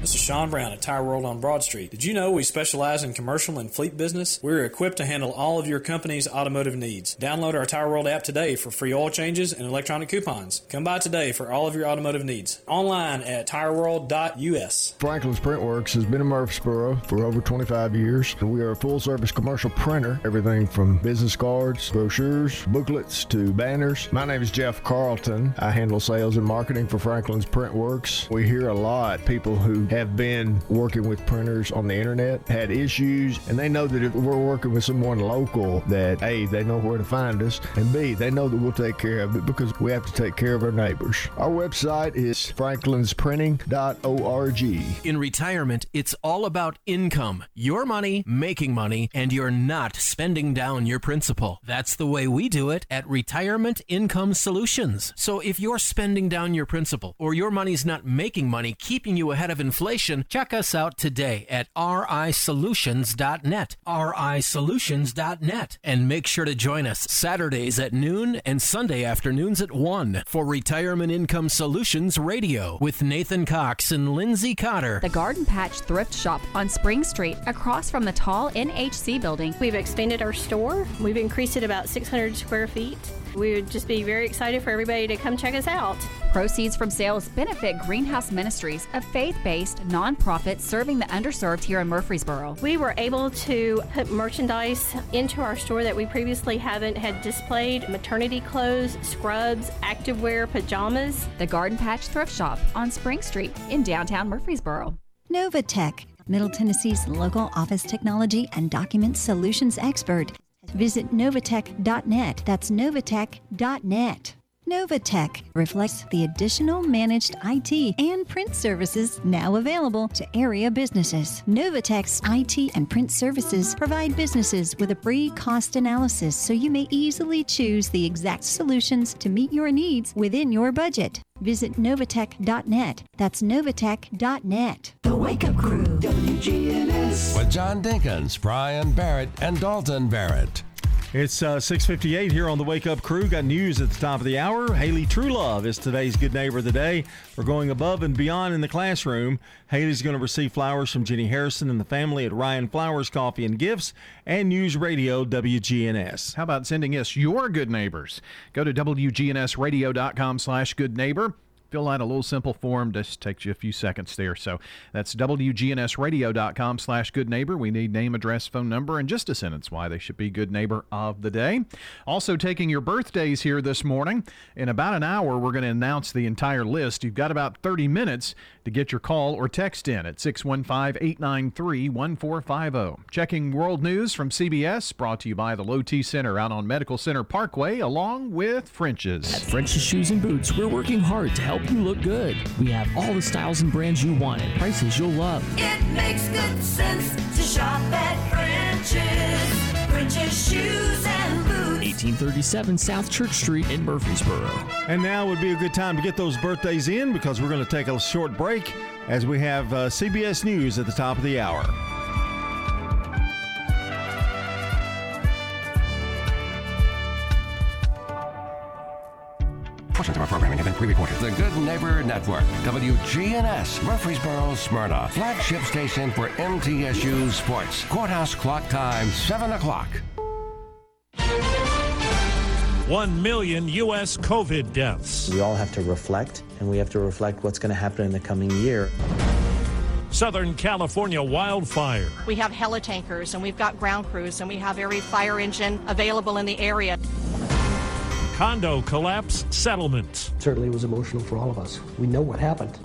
This is Sean Brown at Tire World on Broad Street. Did you know we specialize in commercial and fleet business? We're equipped to handle all of your company's automotive needs. Download our Tire World app today for free oil changes and electronic coupons. Come by today for all of your automotive needs. Online at tireworld.us. Franklin's Print Works has been in Murfreesboro for over 25 years. We are a full-service commercial printer. Everything from business cards, brochures, booklets, to banners. My name is Jeff Carlton. I handle sales and marketing for Franklin's Print Works. We hear a lot people who have been working with printers on the internet, had issues, and they know that if we're working with someone local, that A, they know where to find us, and B, they know that we'll take care of it because we have to take care of our neighbors. Our website is franklinsprinting.org. In retirement, it's all about income, your money, making money, and you're not spending down your principal. That's the way we do it at Retirement Income Solutions. So if you're spending down your principal or your money's not making money, keeping you ahead of inflation, check us out today at risolutions.net, risolutions.net, and make sure to join us Saturdays at noon and Sunday afternoons at 1 for Retirement Income Solutions Radio with Nathan Cox and Lindsay Cotter. The Garden Patch Thrift Shop on Spring Street across from the tall NHC building. We've expanded our store. We've increased it about 600 square feet. We would just be very excited for everybody to come check us out. Proceeds from sales benefit Greenhouse Ministries, a faith-based nonprofit serving the underserved here in Murfreesboro. We were able to put merchandise into our store that we previously haven't had displayed: maternity clothes, scrubs, activewear, pajamas. The Garden Patch Thrift Shop on Spring Street in downtown Murfreesboro. Novatech, Middle Tennessee's local office technology and document solutions expert. Visit Novatech.net. That's Novatech.net. Novatech reflects the additional managed IT and print services now available to area businesses. Novatech's IT and print services provide businesses with a free cost analysis so you may easily choose the exact solutions to meet your needs within your budget. Visit Novatech.net. That's Novatech.net. The Wake Up Crew, WGNS. With John Dinkins, Brian Barrett, and Dalton Barrett. It's 6:58 here on the Wake Up Crew. Got news at the top of the hour. Haley Truelove is today's Good Neighbor of the Day. We're going above and beyond in the classroom. Haley's going to receive flowers from Jenny Harrison and the family at Ryan Flowers Coffee and Gifts and News Radio WGNS. How about sending us your good neighbors? Go to WGNSradio.com/good neighbor. Fill out a little simple form. Just takes you a few seconds there. So that's WGNSradio.com/good neighbor. We need name, address, phone number, and just a sentence why they should be good neighbor of the day. Also taking your birthdays here this morning. In about an hour, we're going to announce the entire list. You've got about 30 minutes to get your call or text in at 615-893-1450. Checking world news from CBS, brought to you by the Low-T Center out on Medical Center Parkway, along with French's. At French's Shoes and Boots, we're working hard to help you look good. We have all the styles and brands you want at prices you'll love. It makes good sense to shop at French's. French's Shoes and Boots. 1837 South Church Street in Murfreesboro. And now would be a good time to get those birthdays in because we're going to take a short break as we have CBS News at the top of the hour. Portions of our programming have been pre-recorded. The Good Neighbor Network, WGNS, Murfreesboro, Smyrna, flagship station for MTSU sports. Courthouse clock time, 7 o'clock. 1 million U.S. COVID deaths. We all have to reflect, and we have to reflect what's going to happen in the coming year. Southern California wildfire. We have helitankers, and we've got ground crews, and we have every fire engine available in the area. Condo collapse settlement. Certainly it was emotional for all of us. We know what happened.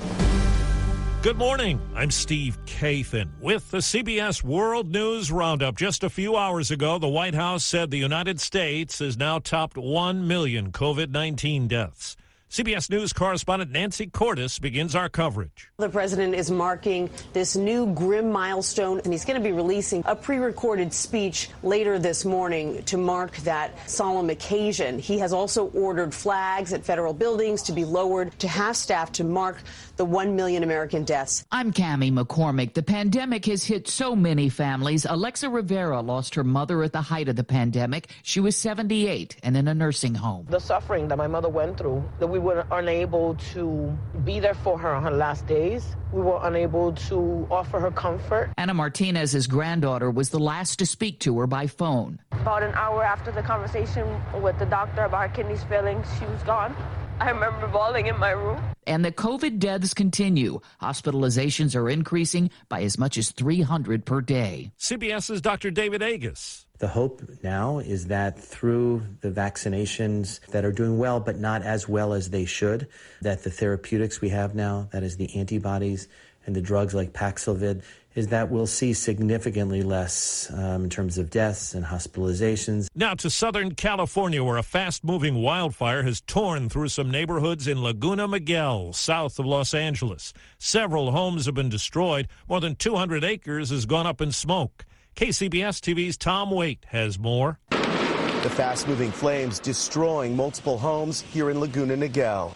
Good morning. I'm Steve Kathan with the CBS World News Roundup. Just a few hours ago, the White House said the United States has now topped 1 million COVID-19 deaths. CBS News correspondent Nancy Cordes begins our coverage. The president is marking this new grim milestone, and he's going to be releasing a pre-recorded speech later this morning to mark that solemn occasion. He has also ordered flags at federal buildings to be lowered to half staff to mark the 1 million American deaths. I'm Cammie McCormick. The pandemic has hit so many families. Alexa Rivera lost her mother at the height of the pandemic. She was 78 and in a nursing home. The suffering that my mother went through, that we were unable to be there for her on her last days. We were unable to offer her comfort. Anna Martinez's granddaughter was the last to speak to her by phone. About an hour after the conversation with the doctor about her kidneys failing, she was gone. I remember bawling in my room. And the COVID deaths continue. Hospitalizations are increasing by as much as 300 per day. CBS's Dr. David Agus. The hope now is that through the vaccinations that are doing well, but not as well as they should, that the therapeutics we have now, that is the antibodies and the drugs like Paxlovid, is that we'll see significantly less in terms of deaths and hospitalizations. Now to Southern California, where a fast-moving wildfire has torn through some neighborhoods in Laguna Niguel, south of Los Angeles. Several homes have been destroyed. More than 200 acres has gone up in smoke. KCBS TV's Tom Waite has more. The fast-moving flames destroying multiple homes here in Laguna Niguel.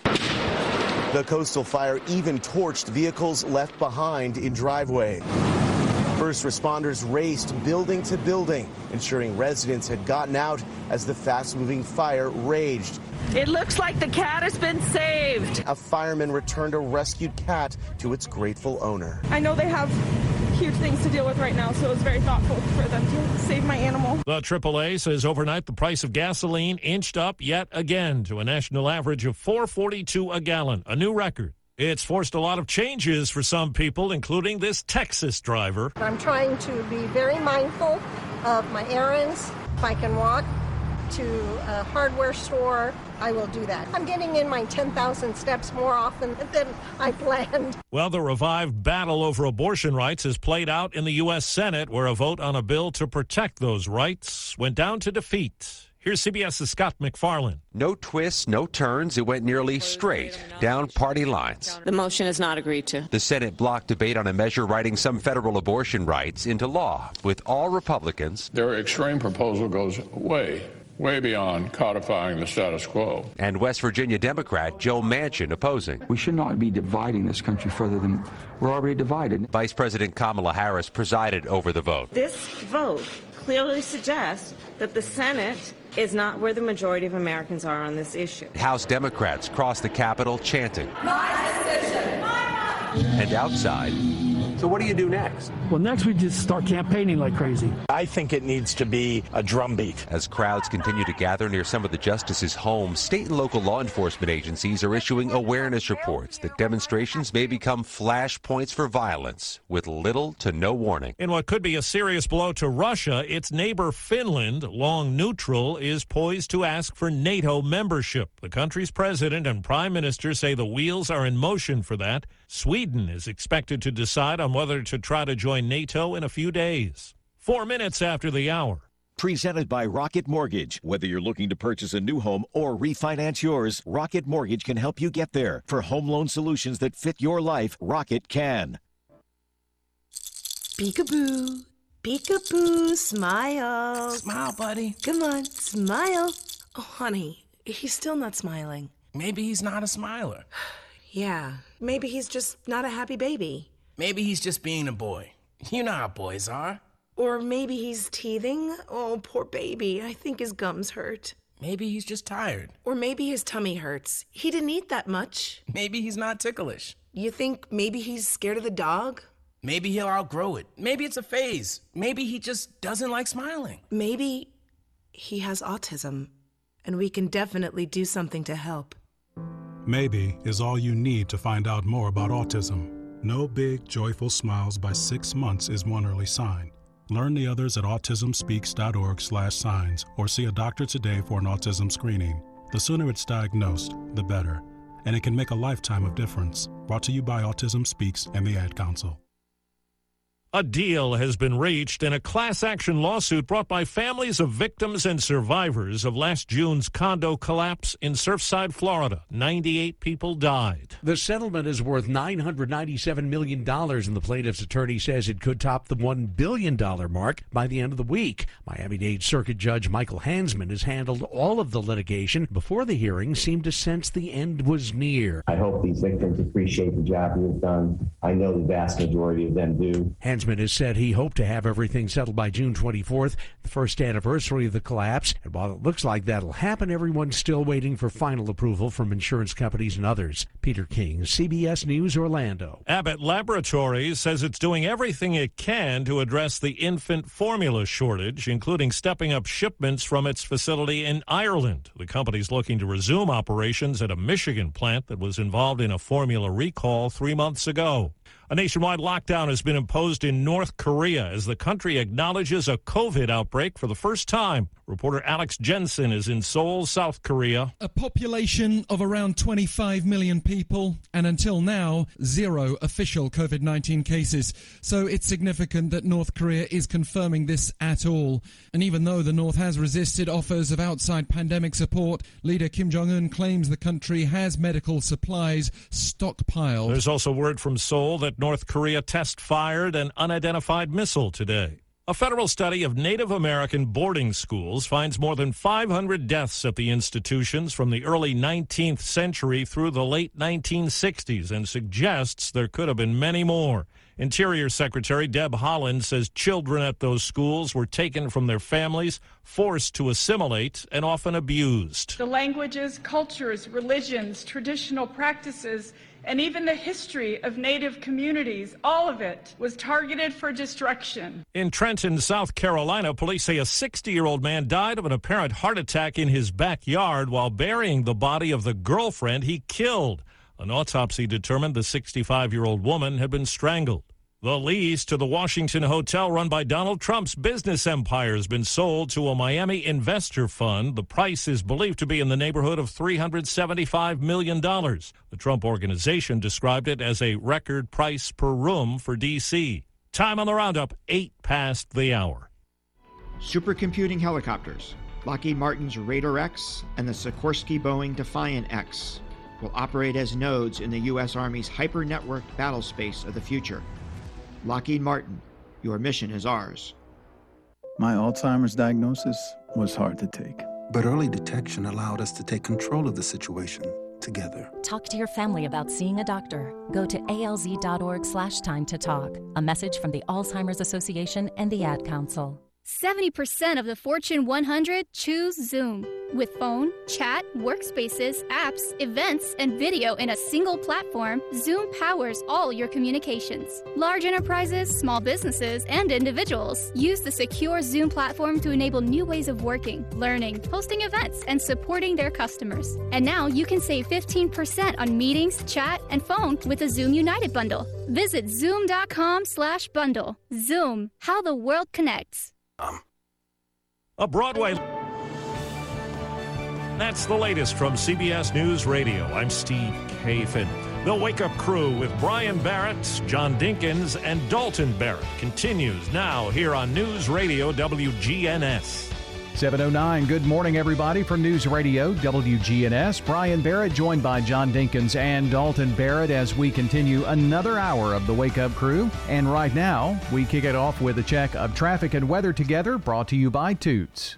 The coastal fire even torched vehicles left behind in driveways. First responders raced building to building, ensuring residents had gotten out as the fast-moving fire raged. It looks like the cat has been saved. A fireman returned a rescued cat to its grateful owner. I know they have huge things to deal with right now, so it was very thoughtful for them to save my animal. The AAA says overnight the price of gasoline inched up yet again to a national average of $4.42 a gallon, a new record. It's forced a lot of changes for some people, including this Texas driver. I'm trying to be very mindful of my errands. If I can walk to a hardware store, I will do that. I'm getting in my 10,000 steps more often than I planned. Well, the revived battle over abortion rights has played out in the U.S. Senate, where a vote on a bill to protect those rights went down to defeat. Here's CBS's Scott McFarland. No twists, no turns. It went nearly straight down party lines. The motion is not agreed to. The Senate blocked debate on a measure writing some federal abortion rights into law with all Republicans. Their extreme proposal goes way beyond codifying the status quo. And West Virginia Democrat Joe Manchin opposing. We should not be dividing this country further than we're already divided. Vice President Kamala Harris presided over the vote. This vote clearly suggests that the Senate is not where the majority of Americans are on this issue. House Democrats crossed the Capitol chanting, "My decision, my right." And outside, so what do you do next? Well, next we just start campaigning like crazy. I think it needs to be a drumbeat. As crowds continue to gather near some of the justices' homes, state and local law enforcement agencies are issuing awareness reports that demonstrations may become flashpoints for violence with little to no warning. In what could be a serious blow to Russia, its neighbor Finland, long neutral, is poised to ask for NATO membership. The country's president and prime minister say the wheels are in motion for that. Sweden is expected to decide on whether to try to join NATO in a few days. 4 minutes after the hour. Presented by Rocket Mortgage. Whether you're looking to purchase a new home or refinance yours, Rocket Mortgage can help you get there. For home loan solutions that fit your life, Rocket can. Peekaboo, peekaboo, smile. Smile, buddy. Come on, smile. Oh, honey, he's still not smiling. Maybe he's not a smiler. Yeah, maybe he's just not a happy baby. Maybe he's just being a boy. You know how boys are. Or maybe he's teething. Oh, poor baby. I think his gums hurt. Maybe he's just tired. Or maybe his tummy hurts. He didn't eat that much. Maybe he's not ticklish. You think maybe he's scared of the dog? Maybe he'll outgrow it. Maybe it's a phase. Maybe he just doesn't like smiling. Maybe he has autism, and we can definitely do something to help. Maybe is all you need to find out more about autism. No big, joyful smiles by 6 months is one early sign. Learn the others at autismspeaks.org/signs or see a doctor today for an autism screening. The sooner it's diagnosed, the better. And it can make a lifetime of difference. Brought to you by Autism Speaks and the Ad Council. A deal has been reached in a class action lawsuit brought by families of victims and survivors of last June's condo collapse in Surfside, Florida. 98 people died. The settlement is worth $997 million, and the plaintiff's attorney says it could top the $1 billion mark by the end of the week. Miami-Dade Circuit Judge Michael Hansman has handled all of the litigation. Before the hearing, seemed to sense the end was near. I hope these victims appreciate the job you've done. I know the vast majority of them do. Hansman has said he hoped to have everything settled by June 24th, the first anniversary of the collapse. And while it looks like that'll happen, everyone's still waiting for final approval from insurance companies and others. Peter King, CBS News, Orlando. Abbott Laboratories says it's doing everything it can to address the infant formula shortage, including stepping up shipments from its facility in Ireland. The company's looking to resume operations at a Michigan plant that was involved in a formula recall 3 months ago. A nationwide lockdown has been imposed in North Korea as the country acknowledges a COVID outbreak for the first time. Reporter Alex Jensen is in Seoul, South Korea. A population of around 25 million people, and until now, zero official COVID-19 cases. So it's significant that North Korea is confirming this at all. And even though the North has resisted offers of outside pandemic support, leader Kim Jong-un claims the country has medical supplies stockpiled. There's also word from Seoul that North Korea test-fired an unidentified missile today. A federal study of Native American boarding schools finds more than 500 deaths at the institutions from the early 19th century through the late 1960s and suggests there could have been many more. Interior Secretary Deb Haaland says children at those schools were taken from their families, forced to assimilate, and often abused. The languages, cultures, religions, traditional practices, and even the history of Native communities, all of it was targeted for destruction. In Trenton, South Carolina, police say a 60-year-old man died of an apparent heart attack in his backyard while burying the body of the girlfriend he killed. An autopsy determined the 65-year-old woman had been strangled. The lease to the Washington hotel run by Donald Trump's business empire has been sold to a Miami investor fund. The price is believed to be in the neighborhood of $375 million. The Trump organization described it as a record price per room for D.C. Time on the roundup, 8:08. Supercomputing helicopters, Lockheed Martin's Raider X and the Sikorsky Boeing Defiant X, will operate as nodes in the U.S. Army's hyper-networked battlespace of the future. Lockheed Martin, your mission is ours. My Alzheimer's diagnosis was hard to take, but early detection allowed us to take control of the situation together. Talk to your family about seeing a doctor. Go to alz.org/time to talk. A message from the Alzheimer's Association and the Ad Council. 70% of the Fortune 100 choose Zoom. With phone, chat, workspaces, apps, events, and video in a single platform, Zoom powers all your communications. Large enterprises, small businesses, and individuals use the secure Zoom platform to enable new ways of working, learning, hosting events, and supporting their customers. And now you can save 15% on meetings, chat, and phone with the Zoom United bundle. Visit zoom.com/bundle. Zoom, how the world connects. A Broadway. That's the latest from CBS News Radio. I'm Steve Kathan. The Wake Up Crew with Brian Barrett, John Dinkins, and Dalton Barrett continues now here on News Radio WGNS. 7:09. Good morning, everybody, from News Radio WGNS. Brian Barrett joined by John Dinkins and Dalton Barrett as we continue another hour of the Wake Up Crew. And right now, we kick it off with a check of traffic and weather together, brought to you by Toots.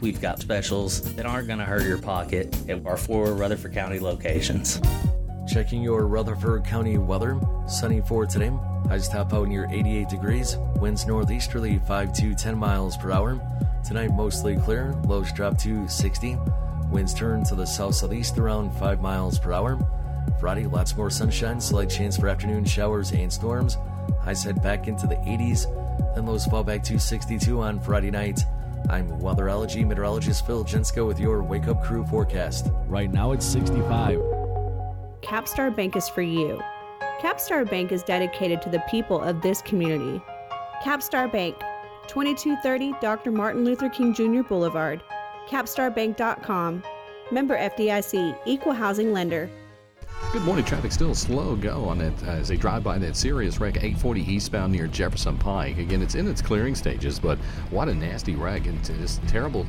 We've got specials that aren't going to hurt your pocket at our 4 Rutherford County locations. Checking your Rutherford County weather. Sunny for today. Highs top out near 88 degrees. Winds northeasterly 5 to 10 miles per hour. Tonight mostly clear. Lows drop to 60. Winds turn to the south-southeast around 5 miles per hour. Friday, lots more sunshine. Slight chance for afternoon showers and storms. Highs head back into the 80s. Then lows fall back to 62 on Friday night. I'm weatherology meteorologist Phil Jensko with your Wake Up Crew forecast. Right now it's 65. Capstar Bank is for you. Capstar Bank is dedicated to the people of this community. Capstar Bank, 2230 Dr. Martin Luther King Jr. Boulevard, capstarbank.com. Member FDIC, equal housing lender. Good morning. Traffic still slow go on that as they drive by that serious wreck 840 eastbound near Jefferson Pike. Again, it's in its clearing stages, but what a nasty wreck. And it's terrible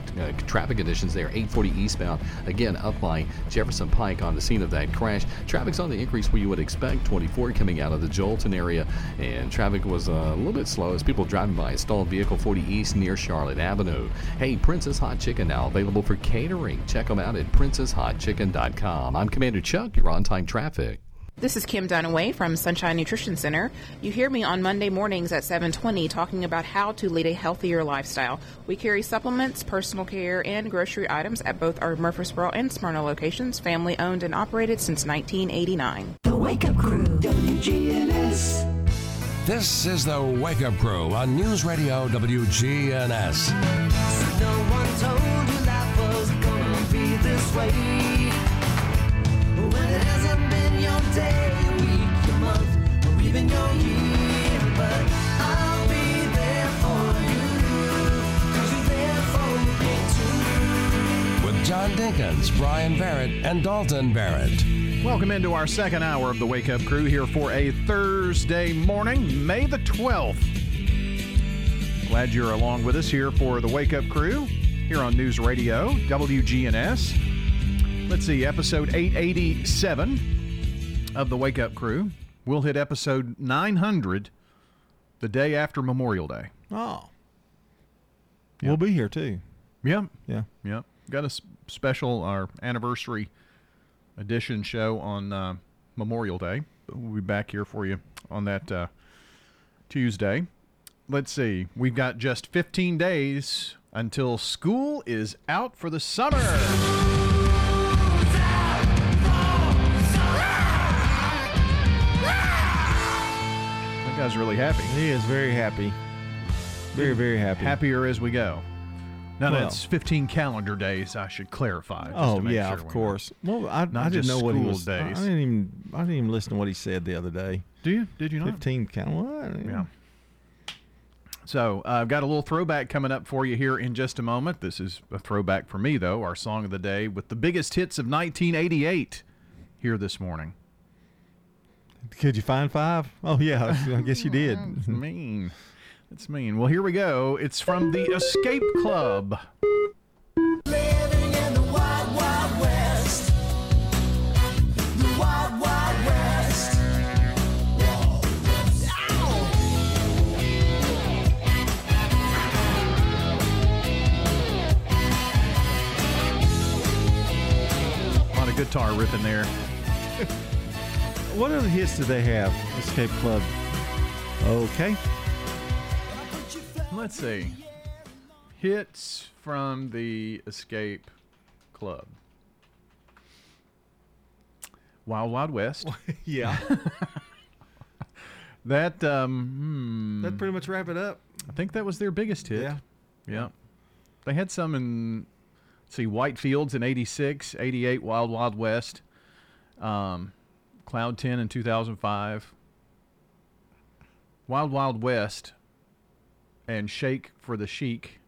traffic conditions there. 840 eastbound, again, up by Jefferson Pike on the scene of that crash. Traffic's on the increase where you would expect. 24 coming out of the Jolton area, and traffic was a little bit slow as people driving by a stalled vehicle 40 east near Charlotte Avenue. Hey, Princess Hot Chicken now available for catering. Check them out at princesshotchicken.com. I'm Commander Chuck. You're on time traffic. This is Kim Dunaway from Sunshine Nutrition Center. You hear me on Monday mornings at 7:20 talking about how to lead a healthier lifestyle. We carry supplements, personal care, and grocery items at both our Murfreesboro and Smyrna locations, family owned and operated since 1989. The Wake Up Crew, WGNS. This is the Wake Up Crew on News Radio WGNS. So no one told you life was gonna be this way. When it hasn't been your day, your week, your month, or even your year, but I'll be there for you, 'cause you're there for me too. With John Dinkins, Brian Barrett, and Dalton Barrett. Welcome into our second hour of the Wake Up Crew here for a Thursday morning, May the 12th. Glad you're along with us here for the Wake Up Crew here on News Radio WGNS. Let's see, episode 887 of the Wake Up Crew. We'll hit episode 900 the day after Memorial Day. Oh. Yep. We'll be here, too. Yep. Yeah. Yep. Got a special, our anniversary edition show on Memorial Day. We'll be back here for you on that Tuesday. Let's see. We've got just 15 days until school is out for the summer. Guy's really happy. He is very happy. Very, very happy. Happier as we go. Now, well, that's 15 calendar days, I should clarify. Oh, yeah, sure, of course. Well, I didn't know what he was. Days. I didn't even listen to what he said the other day. Do you? Did you not? 15 calendar. Yeah. So I've got a little throwback coming up for you here in just a moment. This is a throwback for me, though. Our song of the day with the biggest hits of 1988 here this morning. Could you find five? Oh, yeah. I guess you did. That's mean. That's mean. Well, here we go. It's from the Escape Club. Living in the Wild Wild West. The Wild Wild West. Ow! A lot of guitar riffing there. What other hits do they have? Escape Club. Okay. Let's see. Hits from the Escape Club. Wild Wild West. Yeah. That, that pretty much wrap it up. I think that was their biggest hit. Yeah. Yeah. They had some in, let's see, White Fields in 86, 88, Wild Wild West. Cloud 10 in 2005, Wild Wild West, and Shake for the Chic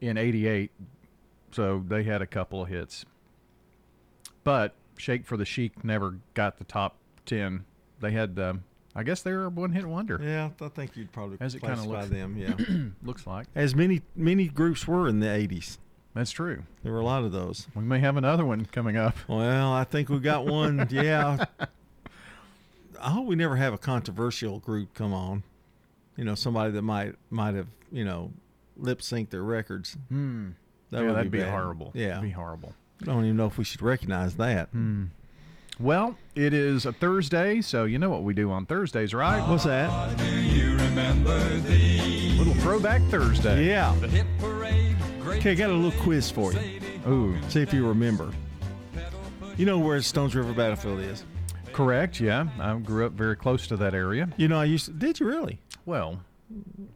in 88. So they had a couple of hits. But Shake for the Chic never got the top 10. They had, I guess they were a one-hit wonder. Yeah, I think you'd probably classify them. Yeah, looks like. As many groups were in the 80s. That's true. There were a lot of those. We may have another one coming up. Well, I think we got one. Yeah. I hope we never have a controversial group come on. You know, somebody that might have, you know, lip-synced their records. Mm. That'd be horrible. Yeah. That'd be horrible. I don't even know if we should recognize that. Mm. Well, it is a Thursday, so you know what we do on Thursdays, right? What's that? Do you remember these? Little Throwback Thursday. Yeah. The Hit Parade. Okay, I got a little quiz for you. Ooh. See if you remember. You know where Stones River Battlefield is? Correct, yeah. I grew up very close to that area. You know, I used to... Did you really? Well,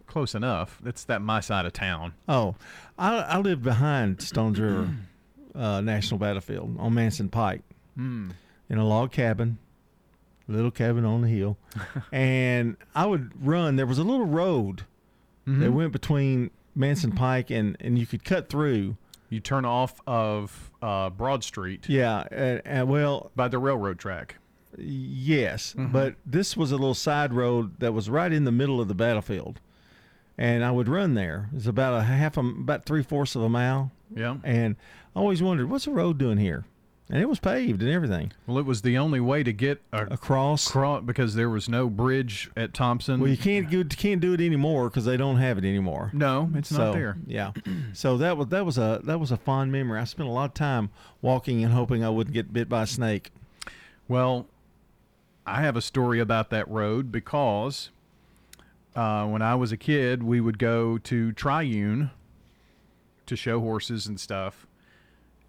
close enough. That's that my side of town. Oh, I lived behind Stones River National Battlefield on Manson Pike in a log cabin, little cabin on the hill. And I would run. There was a little road that went between Manson Pike and you could cut through. You turn off of Broad Street. Yeah. Well, by the railroad track. Yes, but this was a little side road that was right in the middle of the battlefield, and I would run there. It's about about 3/4 of a mile. Yeah, and I always wondered, what's the road doing here? And it was paved and everything. Well, it was the only way to get across because there was no bridge at Thompson. Well, you can't do it anymore because they don't have it anymore. No, it's not there. Yeah, so that was a fond memory. I spent a lot of time walking and hoping I wouldn't get bit by a snake. Well, I have a story about that road because when I was a kid, we would go to Triune to show horses and stuff,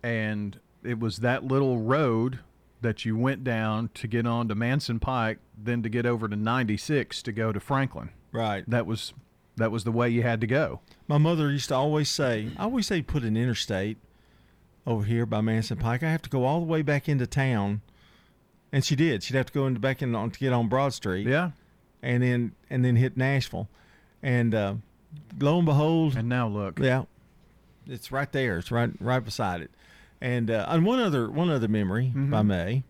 and it was that little road that you went down to get on to Manson Pike, then to get over to 96 to go to Franklin. Right. That was the way you had to go. My mother used to always say, put an interstate over here by Manson Pike. I have to go all the way back into town. And she did. She'd have to go back in to get on Broad Street. Yeah, and then hit Nashville, and lo and behold. And now look. Yeah, it's right there. It's right beside it. And one other memory, if I may.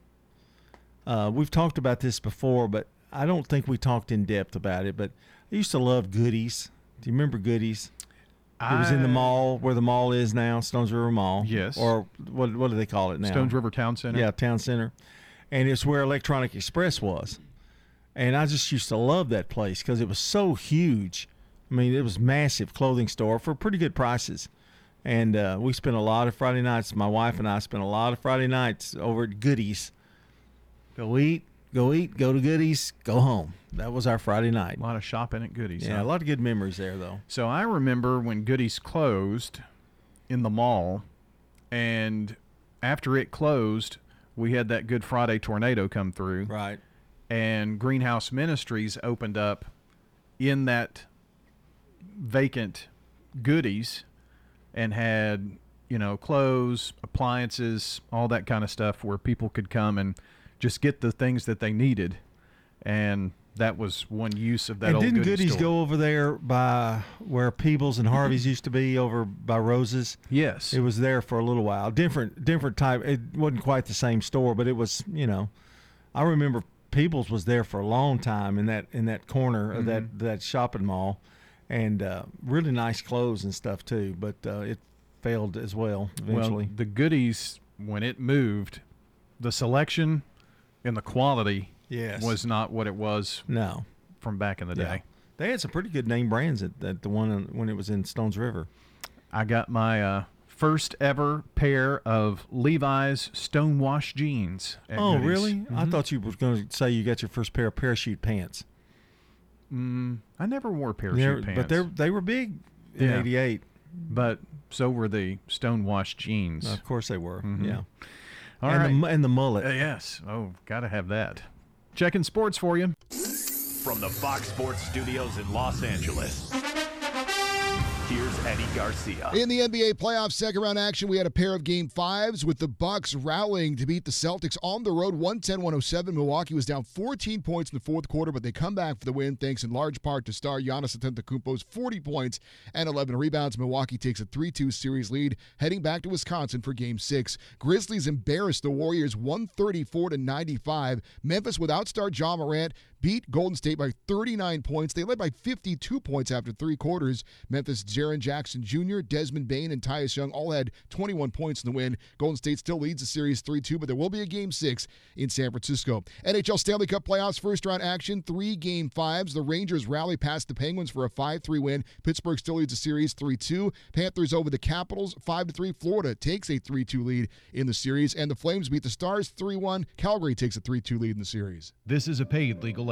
We've talked about this before, but I don't think we talked in depth about it. But I used to love Goodies. Do you remember Goodies? It was in the mall, where the mall is now, Stones River Mall. Yes. Or what do they call it now? Stones River Town Center. Yeah, Town Center. And it's where Electronic Express was. And I just used to love that place because it was so huge. I mean, it was a massive clothing store for pretty good prices. And we spent a lot of Friday nights. My wife and I spent a lot of Friday nights over at Goodies. Go eat, go to Goodies, go home. That was our Friday night. A lot of shopping at Goodies. Yeah, huh? A lot of good memories there, though. So I remember when Goodies closed in the mall. And after it closed, we had that Good Friday tornado come through. Right. And Greenhouse Ministries opened up in that vacant Goodies and had, clothes, appliances, all that kind of stuff where people could come and just get the things that they needed. And that was one use of that and old Goodies store. Didn't Goodies go over there by where Peebles and Harvey's used to be, over by Rose's? Yes. It was there for a little while. Different type. It wasn't quite the same store, but it was, I remember Peebles was there for a long time in that corner of that shopping mall, and really nice clothes and stuff too, but it failed as well eventually. Well, the Goodies, when it moved, the selection and the quality – yes. Was not what it was from back in the day. Yeah. They had some pretty good name brands at the one when it was in Stones River. I got my first ever pair of Levi's Stonewash jeans at Goodies. Really? Mm-hmm. I thought you were going to say you got your first pair of parachute pants. I never wore parachute pants. But they were big in 88. But so were the Stonewash jeans. Of course they were, yeah. All right. And the mullet. Yes. Oh, got to have that. Checking sports for you. From the Fox Sports Studios in Los Angeles, here's Eddie Garcia. In the NBA playoffs second-round action, we had a pair of Game 5s with the Bucks rallying to beat the Celtics on the road, 110-107. Milwaukee was down 14 points in the fourth quarter, but they come back for the win thanks in large part to star Giannis Antetokounmpo's 40 points and 11 rebounds. Milwaukee takes a 3-2 series lead, heading back to Wisconsin for Game 6. Grizzlies embarrassed the Warriors 134-95. Memphis without star Ja Morant beat Golden State by 39 points. They led by 52 points after three quarters. Memphis, Jaren Jackson Jr., Desmond Bain, and Tyus Young all had 21 points in the win. Golden State still leads the series 3-2, but there will be a Game 6 in San Francisco. NHL Stanley Cup playoffs, first-round action, 3 Game 5s. The Rangers rally past the Penguins for a 5-3 win. Pittsburgh still leads the series 3-2. Panthers over the Capitals 5-3. Florida takes a 3-2 lead in the series, and the Flames beat the Stars 3-1. Calgary takes a 3-2 lead in the series. This is a paid legal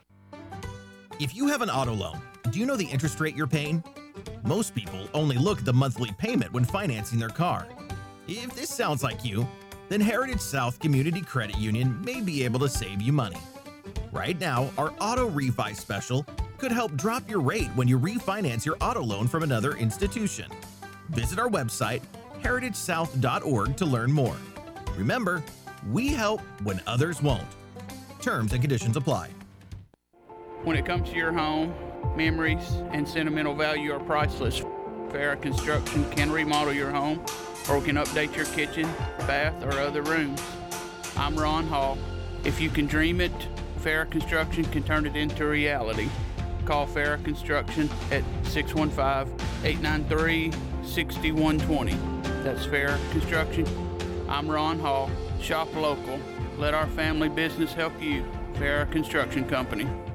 If you have an auto loan, do you know the interest rate you're paying? Most people only look at the monthly payment when financing their car. If this sounds like you, then Heritage South Community Credit Union may be able to save you money. Right now, our auto refi special could help drop your rate when you refinance your auto loan from another institution. Visit our website, heritagesouth.org, to learn more. Remember, we help when others won't. Terms and conditions apply. When it comes to your home, memories and sentimental value are priceless. Farrar Construction can remodel your home, or we can update your kitchen, bath, or other rooms. I'm Ron Hall. If you can dream it, Farrar Construction can turn it into reality. Call Farrar Construction at 615-893-6120. That's Farrar Construction. I'm Ron Hall. Shop local. Let our family business help you. Farrar Construction Company.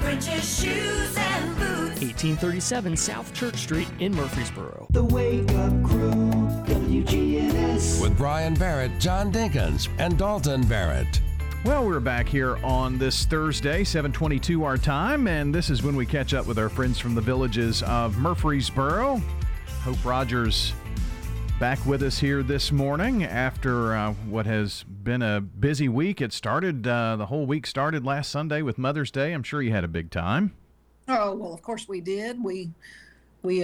French's Shoes and Boots. 1837 South Church Street in Murfreesboro. The Wake Up Crew, WGNS. With Brian Barrett, John Dinkins, and Dalton Barrett. Well, we're back here on this Thursday, 7:22 our time, and this is when we catch up with our friends from the villages of Murfreesboro. Hope Rogers back with us here this morning after what has been a busy week. It started, the whole week started last Sunday with Mother's Day. I'm sure you had a big time. Oh, well, of course we did. We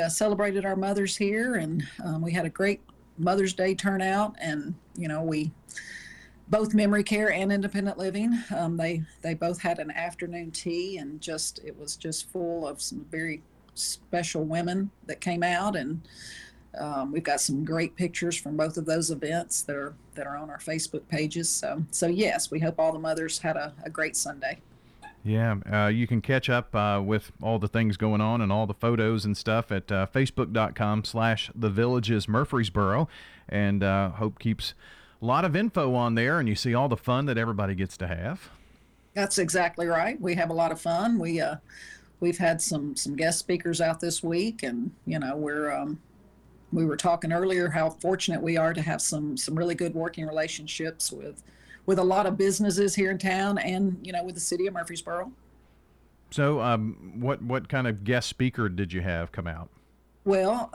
celebrated our mothers here, and we had a great Mother's Day turnout. And, you know, we both Memory Care and Independent Living, they both had an afternoon tea, and just it was just full of some very special women that came out. And we've got some great pictures from both of those events that are on our Facebook pages. So yes, we hope all the mothers had a great Sunday. Yeah, you can catch up with all the things going on and all the photos and stuff at facebook.com/thevillagesmurfreesboro, and Hope keeps a lot of info on there, and you see all the fun that everybody gets to have. That's exactly right. We have a lot of fun. We've had some guest speakers out this week, and you know we were talking earlier how fortunate we are to have some really good working relationships with a lot of businesses here in town, and you know, with the city of Murfreesboro. So, what kind of guest speaker did you have come out? Well,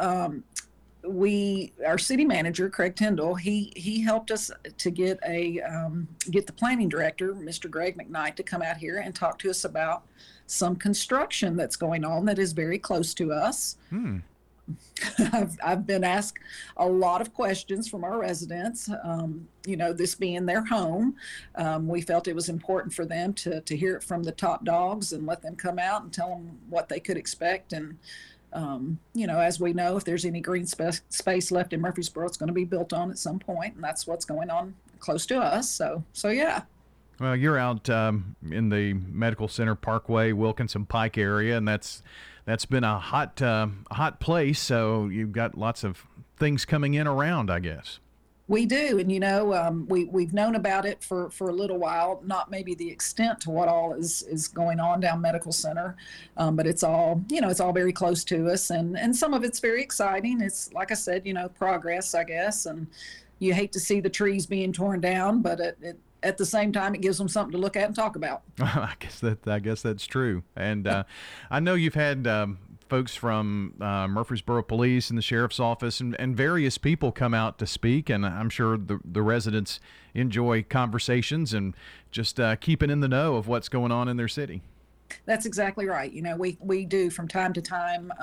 our city manager Craig Tyndall, he helped us to get the planning director, Mr. Greg McKnight, to come out here and talk to us about some construction that's going on that is very close to us. Hmm. I've been asked a lot of questions from our residents, you know, this being their home. We felt it was important for them to hear it from the top dogs and let them come out and tell them what they could expect. And, you know, as we know, if there's any green space left in Murfreesboro, it's going to be built on at some point, and that's what's going on close to us. So yeah. Well, you're out in the Medical Center Parkway, Wilkinson Pike area, and that's been a hot place. So you've got lots of things coming in around, I guess. We do, and you know, we've known about it for a little while. Not maybe the extent to what all is going on down Medical Center, but it's all very close to us, and some of it's very exciting. It's like I said, you know, progress, I guess, and you hate to see the trees being torn down, but it at the same time, it gives them something to look at and talk about. I guess that's true. And I know you've had folks from Murfreesboro Police and the Sheriff's Office and various people come out to speak, and I'm sure the residents enjoy conversations and just keeping in the know of what's going on in their city. That's exactly right. You know, we do from time to time.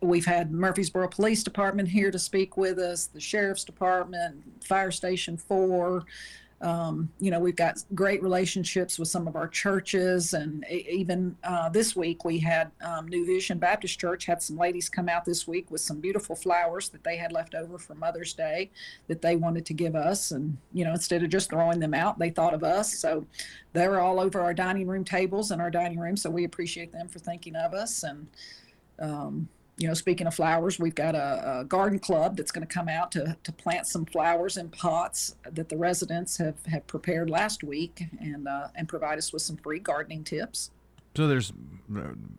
We've had Murfreesboro Police Department here to speak with us, the Sheriff's Department, Fire Station 4, You know, we've got great relationships with some of our churches, and even this week we had New Vision Baptist Church had some ladies come out this week with some beautiful flowers that they had left over for Mother's Day that they wanted to give us. And, you know, instead of just throwing them out, they thought of us. So they were all over our dining room tables and our dining room. So we appreciate them for thinking of us. And, you know, speaking of flowers, we've got a garden club that's going to come out to plant some flowers in pots that the residents have prepared last week, and provide us with some free gardening tips. So there's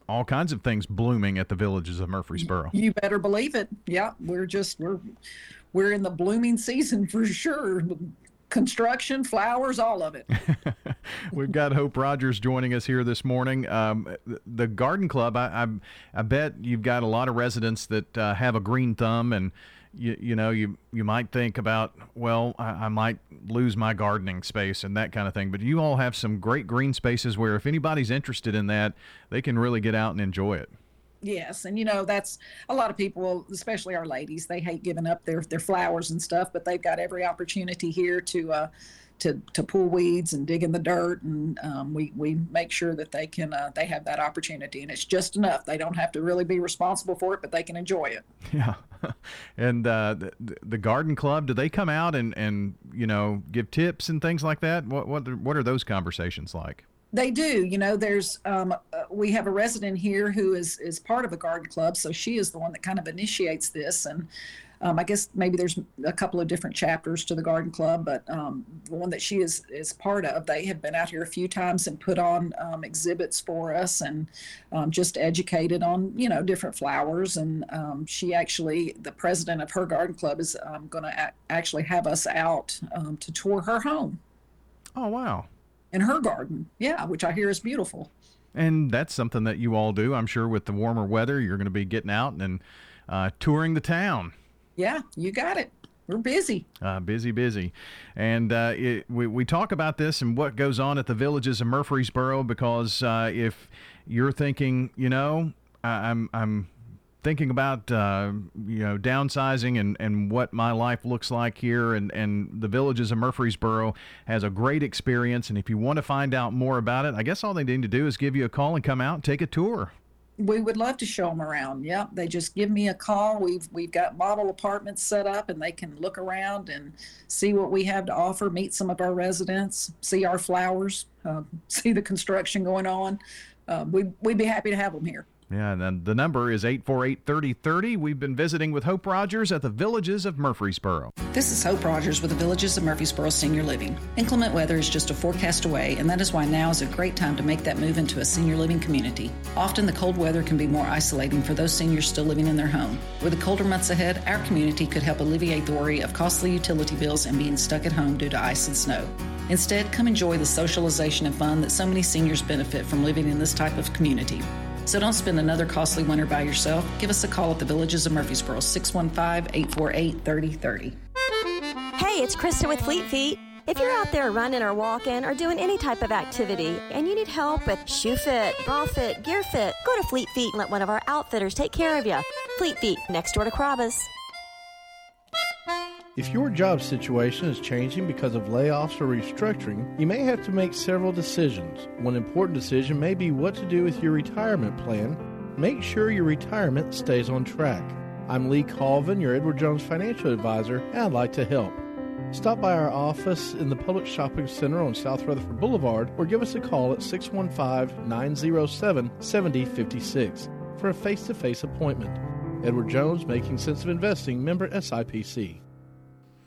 all kinds of things blooming at the Villages of Murfreesboro. You better believe it. Yeah, we're in the blooming season for sure. Construction, flowers, all of it. We've got Hope Rogers joining us here this morning. The garden club, I bet you've got a lot of residents that have a green thumb, and you know you might think about, well, I might lose my gardening space and that kind of thing. But you all have some great green spaces where if anybody's interested in that, they can really get out and enjoy it. Yes, and you know, that's a lot of people, especially our ladies, they hate giving up their flowers and stuff, but they've got every opportunity here to pull weeds and dig in the dirt, and we make sure that they can they have that opportunity, and it's just enough. They don't have to really be responsible for it, but they can enjoy it. Yeah, and the garden club, do they come out and you know, give tips and things like that? What are those conversations like? They do. You know, there's we have a resident here who is part of a garden club, so she is the one that kind of initiates this. And I guess maybe there's a couple of different chapters to the garden club, but the one that she is part of, they have been out here a few times and put on exhibits for us, and just educated on, you know, different flowers. And she actually, the president of her garden club is going to actually have us out to tour her home. Oh, wow. In her garden, yeah, which I hear is beautiful. And that's something that you all do, I'm sure, with the warmer weather. You're going to be getting out and touring the town. Yeah, you got it. We're busy. Busy. And we talk about this and what goes on at the Villages of Murfreesboro, because if you're thinking, you know, I'm thinking about, you know, downsizing and what my life looks like here, and the Villages of Murfreesboro has a great experience. And if you want to find out more about it, I guess all they need to do is give you a call and come out and take a tour. We would love to show them around. Yeah, they just give me a call. We've got model apartments set up, and they can look around and see what we have to offer, meet some of our residents, see our flowers, see the construction going on. We'd be happy to have them here. Yeah, and then the number is 848-3030. We've been visiting with Hope Rogers at the Villages of Murfreesboro. This is Hope Rogers with the Villages of Murfreesboro Senior Living. Inclement weather is just a forecast away, and that is why now is a great time to make that move into a senior living community. Often the cold weather can be more isolating for those seniors still living in their home. With the colder months ahead, our community could help alleviate the worry of costly utility bills and being stuck at home due to ice and snow. Instead, come enjoy the socialization and fun that so many seniors benefit from living in this type of community. So don't spend another costly winter by yourself. Give us a call at the Villages of Murfreesboro, 615-848-3030. Hey, it's Krista with Fleet Feet. If you're out there running or walking or doing any type of activity and you need help with shoe fit, bra fit, gear fit, go to Fleet Feet and let one of our outfitters take care of you. Fleet Feet, next door to Carrabba's. If your job situation is changing because of layoffs or restructuring, you may have to make several decisions. One important decision may be what to do with your retirement plan. Make sure your retirement stays on track. I'm Lee Colvin, your Edward Jones Financial Advisor, and I'd like to help. Stop by our office in the Public Shopping Center on South Rutherford Boulevard, or give us a call at 615-907-7056 for a face-to-face appointment. Edward Jones, Making Sense of Investing, member SIPC.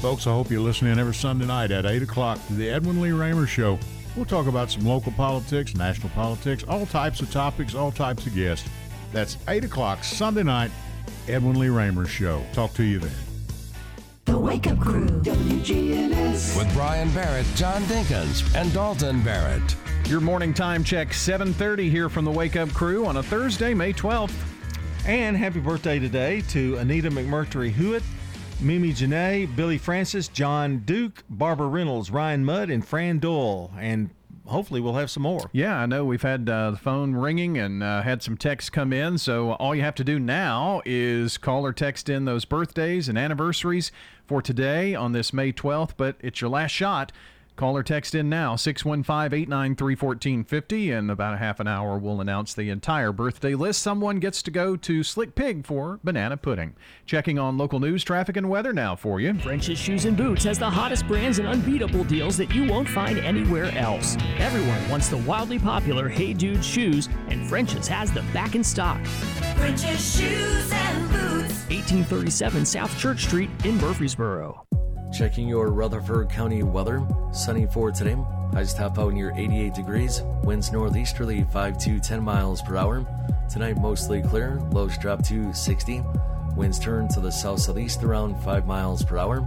Folks, I hope you're listening every Sunday night at 8 o'clock to the Edwin Lee Raymer Show. We'll talk about some local politics, national politics, all types of topics, all types of guests. That's 8 o'clock Sunday night, Edwin Lee Raymer Show. Talk to you then. Wake Up Crew, WGNS. With Brian Barrett, John Dinkins, and Dalton Barrett. Your morning time check, 7:30 here from the Wake Up Crew on a Thursday, May 12th. And happy birthday today to Anita McMurtry Hewitt, Mimi Janae, Billy Francis, John Duke, Barbara Reynolds, Ryan Mudd, and Fran Dole. And hopefully we'll have some more. Yeah, I know we've had the phone ringing and had some texts come in. So all you have to do now is call or text in those birthdays and anniversaries for today on this May 12th. But it's your last shot. Call or text in now, 615-893-1450. In about a half an hour, we'll announce the entire birthday list. Someone gets to go to Slick Pig for banana pudding. Checking on local news, traffic, and weather now for you. French's Shoes and Boots has the hottest brands and unbeatable deals that you won't find anywhere else. Everyone wants the wildly popular Hey Dude shoes, and French's has them back in stock. French's Shoes and Boots. 1837 South Church Street in Murfreesboro. Checking your Rutherford County weather. Sunny for today. Highs top out near 88 degrees. Winds northeasterly 5 to 10 miles per hour. Tonight mostly clear. Lows drop to 60. Winds turn to the south-southeast around 5 miles per hour.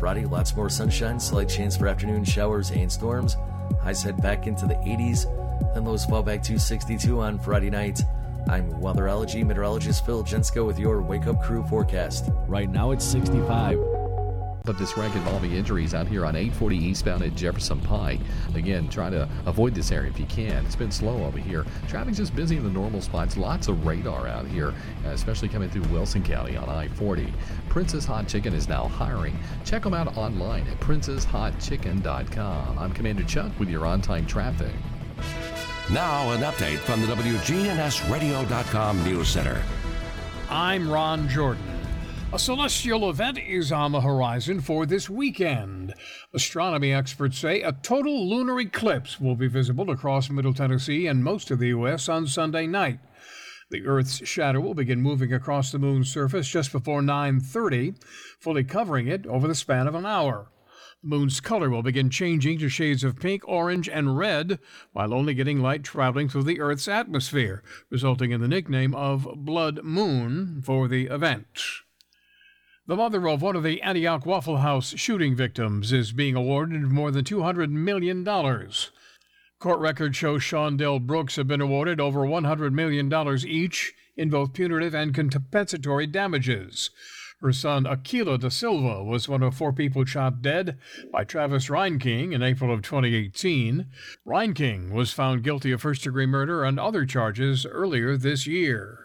Friday, lots more sunshine. Slight chance for afternoon showers and storms. Highs head back into the 80s. Then lows fall back to 62 on Friday night. I'm weatherology meteorologist Phil Jensko with your Wake Up Crew forecast. Right now it's 65. Of this wreck involving injuries out here on 840 eastbound at Jefferson Pike. Again, try to avoid this area if you can. It's been slow over here. Traffic's just busy in the normal spots. Lots of radar out here, especially coming through Wilson County on I-40. Princess Hot Chicken is now hiring. Check them out online at princesshotchicken.com. I'm Commander Chuck with your on-time traffic. Now an update from the WGNSradio.com News Center. I'm Ron Jordan. A celestial event is on the horizon for this weekend. Astronomy experts say a total lunar eclipse will be visible across Middle Tennessee and most of the U.S. on Sunday night. The Earth's shadow will begin moving across the moon's surface just before 9:30, fully covering it over the span of an hour. The moon's color will begin changing to shades of pink, orange, and red, while only getting light traveling through the Earth's atmosphere, resulting in the nickname of Blood Moon for the event. The mother of one of the Antioch Waffle House shooting victims is being awarded more than $200 million. Court records show Shondell Brooks have been awarded over $100 million each in both punitive and compensatory damages. Her son, Aquila Da Silva, was one of four people shot dead by Travis Reinking in April of 2018. Reinking was found guilty of first-degree murder and other charges earlier this year.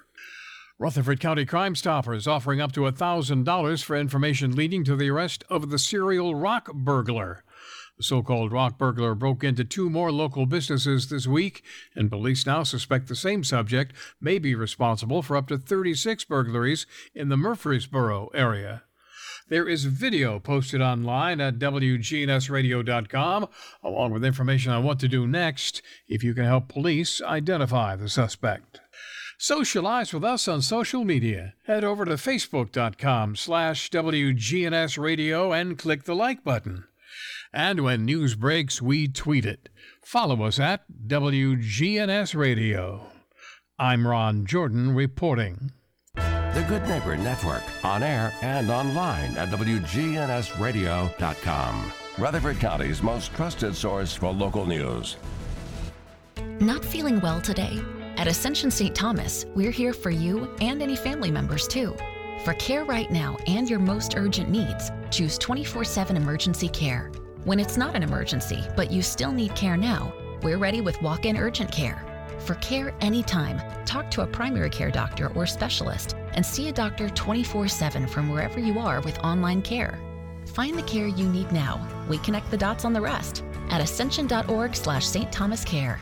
Rutherford County Crime Stoppers offering up to $1,000 for information leading to the arrest of the serial rock burglar. The so-called rock burglar broke into two more local businesses this week, and police now suspect the same subject may be responsible for up to 36 burglaries in the Murfreesboro area. There is video posted online at WGNSradio.com, along with information on what to do next if you can help police identify the suspect. Socialize with us on social media. Head over to Facebook.com/WGNS Radio and click the like button. And when news breaks, we tweet it. Follow us at WGNS Radio. I'm Ron Jordan reporting. The Good Neighbor Network, on air and online at WGNSradio.com. Rutherford County's most trusted source for local news. Not feeling well today? At Ascension St. Thomas, we're here for you and any family members too. For care right now and your most urgent needs, choose 24/7 emergency care. When it's not an emergency, but you still need care now, we're ready with walk-in urgent care. For care anytime, talk to a primary care doctor or specialist and see a doctor 24/7 from wherever you are with online care. Find the care you need now. We connect the dots on the rest at ascension.org/St. Thomas Care.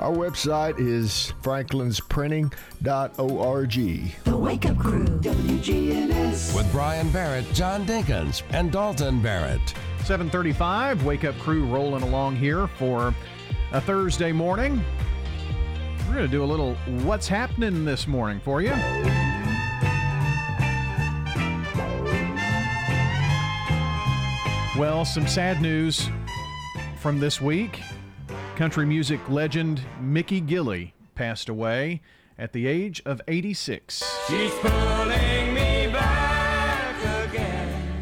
Our website is franklinsprinting.org. The Wake Up Crew, WGNS. With Brian Barrett, John Dinkins, and Dalton Barrett. 7:35, Wake Up Crew rolling along here for a Thursday morning. We're going to do a little What's Happening This Morning for you. Well, some sad news from this week. Country music legend Mickey Gilley passed away at the age of 86. She's pulling me back again.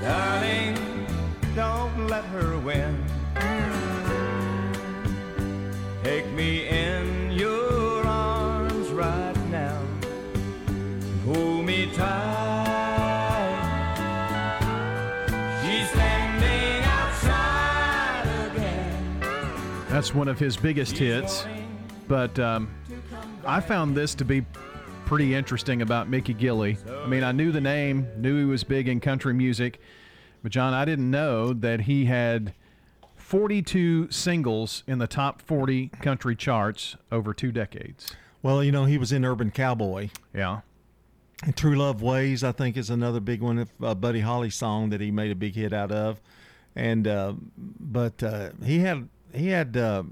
Darling, don't let her win. Take me in your arms right now. Hold me tight. That's one of his biggest hits, but I found this to be pretty interesting about Mickey Gilley. I mean, I knew the name, knew he was big in country music, but John, I didn't know that he had 42 singles in the top 40 country charts over 2 decades. Well, you know, he was in Urban Cowboy. Yeah. And True Love Ways, I think, is another big one, a Buddy Holly song that he made a big hit out of. And He had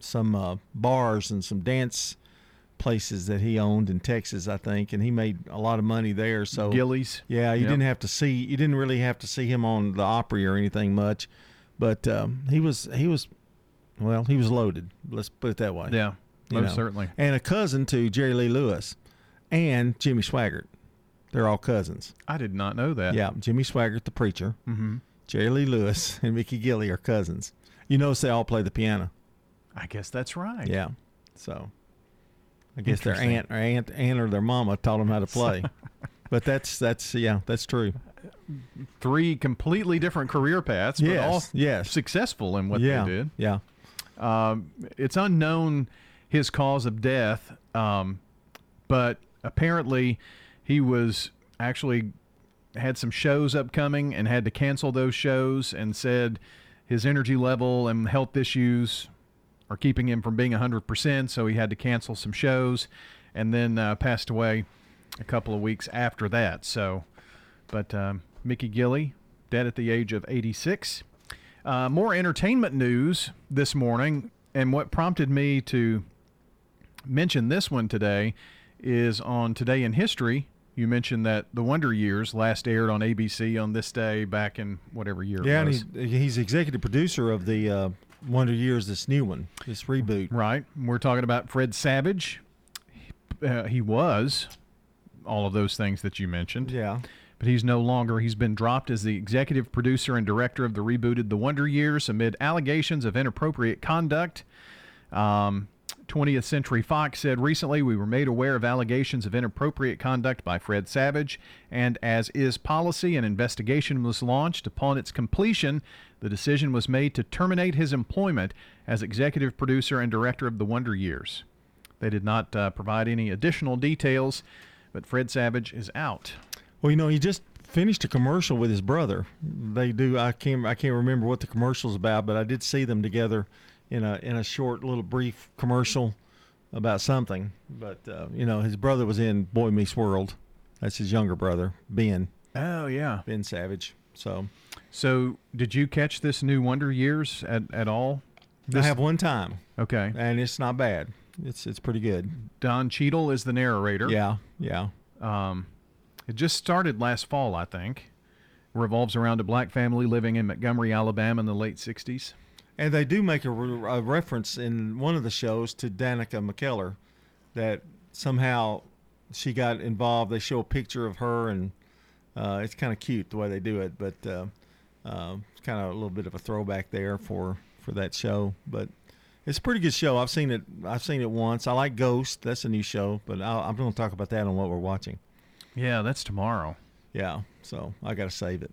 some bars and some dance places that he owned in Texas, I think, and he made a lot of money there. So Gilley's, yeah, you didn't really have to see him on the Opry or anything much, but he was loaded. Let's put it that way. Yeah, most certainly. And a cousin to Jerry Lee Lewis and Jimmy Swaggart. They're all cousins. I did not know that. Yeah, Jimmy Swaggart, the preacher, mm-hmm. Jerry Lee Lewis, and Mickey Gilley are cousins. You notice they all play the piano. I guess that's right. Yeah. So I guess their aunt or their mama taught them how to play. But that's true. 3 completely different career paths, but all successful in what they did. Yeah. It's unknown his cause of death, but apparently he was actually had some shows upcoming and had to cancel those shows and said his energy level and health issues are keeping him from being 100%, so he had to cancel some shows and then passed away a couple of weeks after that. So, but Mickey Gilley, dead at the age of 86. More entertainment news this morning, and what prompted me to mention this one today is on Today in History. You mentioned that The Wonder Years last aired on ABC on this day back in whatever year it was. Yeah, and he's executive producer of The Wonder Years, this new one, this reboot. Right. We're talking about Fred Savage. He was all of those things that you mentioned. Yeah. But he's no longer. He's been dropped as the executive producer and director of the rebooted The Wonder Years amid allegations of inappropriate conduct. 20th Century Fox said recently, we were made aware of allegations of inappropriate conduct by Fred Savage, and as is policy, an investigation was launched. Upon its completion, the decision was made to terminate his employment as executive producer and director of The Wonder Years. They did not provide any additional details, but Fred Savage is out. Well, you know, he just finished a commercial with his brother. They do. I can't remember what the commercial's about, but I did see them together in a short little brief commercial about something. But, his brother was in Boy Meets World. That's his younger brother, Ben. Oh, yeah. Ben Savage. So did you catch this new Wonder Years at all? I have one time. Okay. And it's not bad. It's pretty good. Don Cheadle is the narrator. Yeah, yeah. It just started last fall, I think. Revolves around a black family living in Montgomery, Alabama in the late 60s. And they do make a reference in one of the shows to Danica McKellar, that somehow she got involved. They show a picture of her, and it's kind of cute the way they do it, but it's kind of a little bit of a throwback there for that show. But It's a pretty good show. I've seen it once. I like Ghost. That's a new show, but I'm going to talk about that on what we're watching. Yeah, that's tomorrow. Yeah, so I got to save it.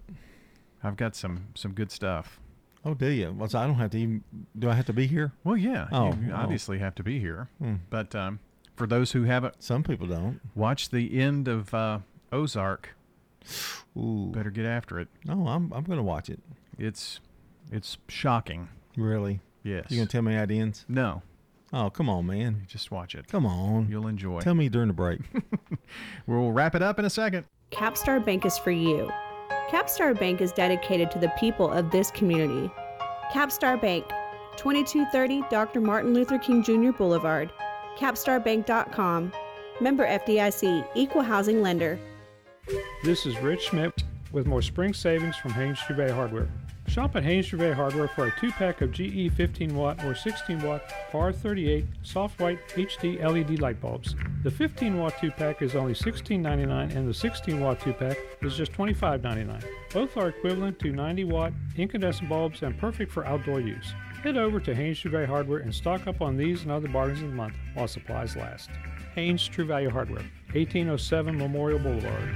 I've got some good stuff. Oh, do you? Well, so I don't have to even. Do I have to be here? Well, yeah. Oh, you obviously have to be here. Hmm. But for those who haven't, some people don't watch the end of Ozark. Ooh. Better get after it. No, I'm going to watch it. It's shocking. Really? Yes. You going to tell me how it ends? No. Oh, come on, man. Just watch it. Come on. You'll enjoy. Tell me during the break. We'll wrap it up in a second. Capstar Bank is for you. Capstar Bank is dedicated to the people of this community. Capstar Bank, 2230 Dr. Martin Luther King Jr. Boulevard, capstarbank.com. Member FDIC, Equal Housing Lender. This is Rich Schmidt with more spring savings from Haynes Dubé Hardware. Shop at Haynes Dubé Hardware for a 2-pack of GE 15-watt or 16-watt FAR38 soft white HD LED light bulbs. The 15-watt 2-pack is only $16.99 and the 16-watt 2-pack is just $25.99. Both are equivalent to 90-watt incandescent bulbs and perfect for outdoor use. Head over to Haynes Dubé Hardware and stock up on these and other bargains of the month while supplies last. Haynes True Value Hardware, 1807 Memorial Boulevard.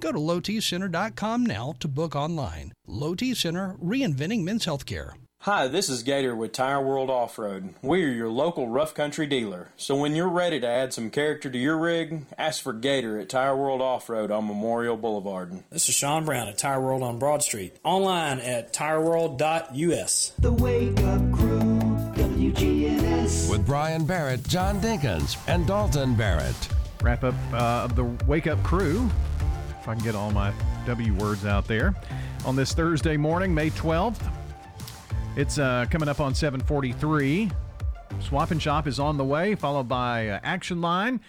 Go to lowtcenter.com now to book online. Low-T Center, reinventing men's health care. Hi, this is Gator with Tire World Off-Road. We're your local rough country dealer. So when you're ready to add some character to your rig, ask for Gator at Tire World Off-Road on Memorial Boulevard. This is Sean Brown at Tire World on Broad Street. Online at tireworld.us. The Wake Up Crew, WGNS. With Brian Barrett, John Dinkins, and Dalton Barrett. Wrap up of the Wake Up Crew, if I can get all my W words out there, on this Thursday morning, May 12th. It's coming up on 7:43. Swap and Shop is on the way, followed by Action Line.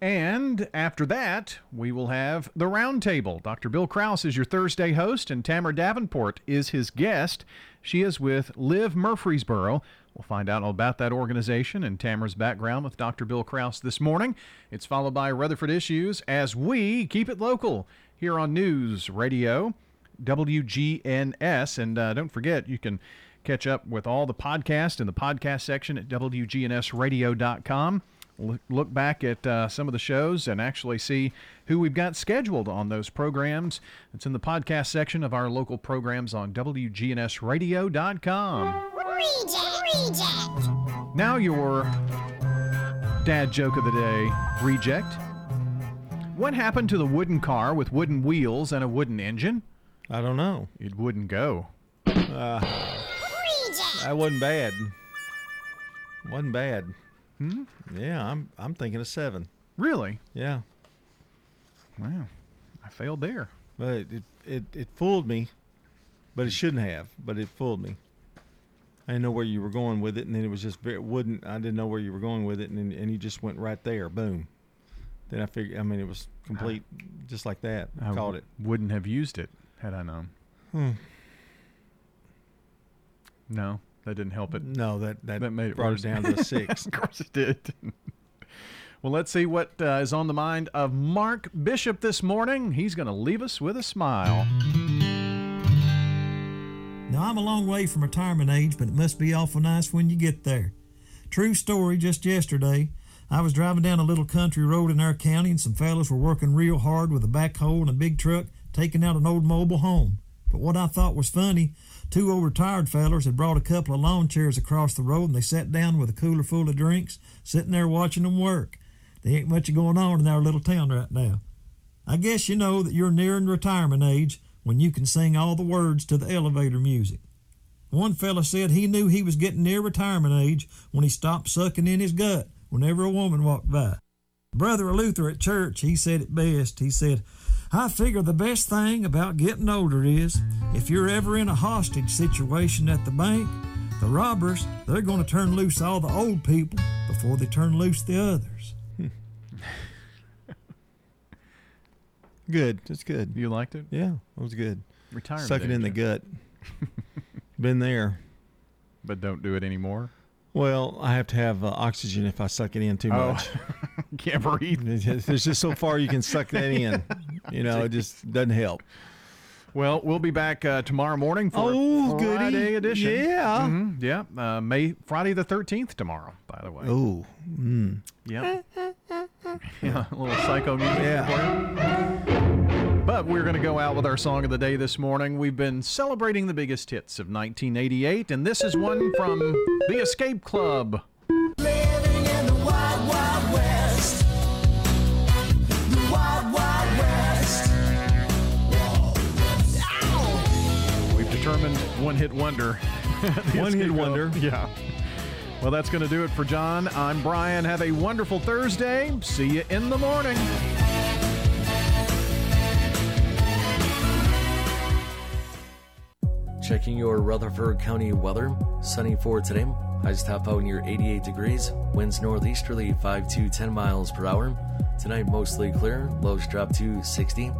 And after that, we will have the Roundtable. Dr. Bill Krause is your Thursday host, and Tamara Davenport is his guest. She is with Live Murfreesboro. We'll find out all about that organization and Tamara's background with Dr. Bill Krause this morning. It's followed by Rutherford Issues as we keep it local here on News Radio, WGNS. And don't forget, you can catch up with all the podcasts in the podcast section at WGNSradio.com. Look back at some of the shows and actually see who we've got scheduled on those programs. It's in the podcast section of our local programs on WGNSradio.com. Reject. Now your dad joke of the day, reject. What happened to the wooden car with wooden wheels and a wooden engine? I don't know. It wouldn't go. That wasn't bad. Wasn't bad. Hmm? Yeah, I'm thinking of 7. Really? Yeah. Wow. I failed there. But it fooled me. But it shouldn't have. But it fooled me. I didn't know where you were going with it, and then it was just I didn't know where you were going with it, and you just went right there. Boom. Then I figured. I mean, it was complete, just like that. I called it. Wouldn't have used it had I known. Hmm. No, that didn't help it. No, that made it brought it down to a 6. Of course it did. Well, let's see what is on the mind of Mark Bishop this morning. He's going to leave us with a smile. Now, I'm a long way from retirement age, but it must be awful nice when you get there. True story, just yesterday, I was driving down a little country road in our county, and some fellas were working real hard with a backhoe and a big truck, taking out an old mobile home. But what I thought was funny, 2 old retired fellers had brought a couple of lawn chairs across the road, and they sat down with a cooler full of drinks, sitting there watching them work. There ain't much going on in our little town right now. I guess you know that you're nearing retirement age when you can sing all the words to the elevator music. One fella said he knew he was getting near retirement age when he stopped sucking in his gut whenever a woman walked by. Brother Luther at church, he said it best. He said, I figure the best thing about getting older is if you're ever in a hostage situation at the bank, the robbers, they're going to turn loose all the old people before they turn loose the others. Good. That's good. You liked it? Yeah, it was good. Retirement. Suck it in the gut. Been there. But don't do it anymore? Well, I have to have oxygen if I suck it in too much. Can't breathe. There's just so far you can suck that in. You know, it just doesn't help. Well, we'll be back tomorrow morning for Friday edition. Yeah. Mm-hmm. Yeah. Friday the 13th tomorrow, by the way. Oh. Mm. Yep. Yeah. A little psycho music. Yeah. But we're going to go out with our song of the day this morning. We've been celebrating the biggest hits of 1988, and this is one from The Escape Club. Living in the Wild Wild West. The Wild Wild West. Determined one-hit wonder. One-hit wonder. Yeah. Well, that's going to do it for John. I'm Brian. Have a wonderful Thursday. See you in the morning. Checking your Rutherford County weather. Sunny for today. Highs top out near 88 degrees. Winds northeasterly 5 to 10 miles per hour. Tonight, mostly clear. Lows drop to 60.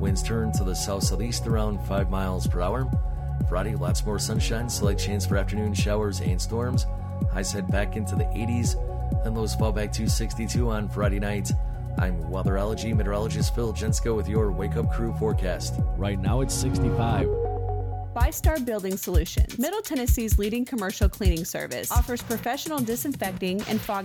Winds turn to the south-southeast around 5 miles per hour. Friday, lots more sunshine, slight chance for afternoon showers and storms. Highs head back into the 80s, then lows fall back to 62 on Friday night. I'm weatherology meteorologist Phil Jensko with your Wake Up Crew forecast. Right now it's 65. Five Star Building Solutions, Middle Tennessee's leading commercial cleaning service, offers professional disinfecting and fogging.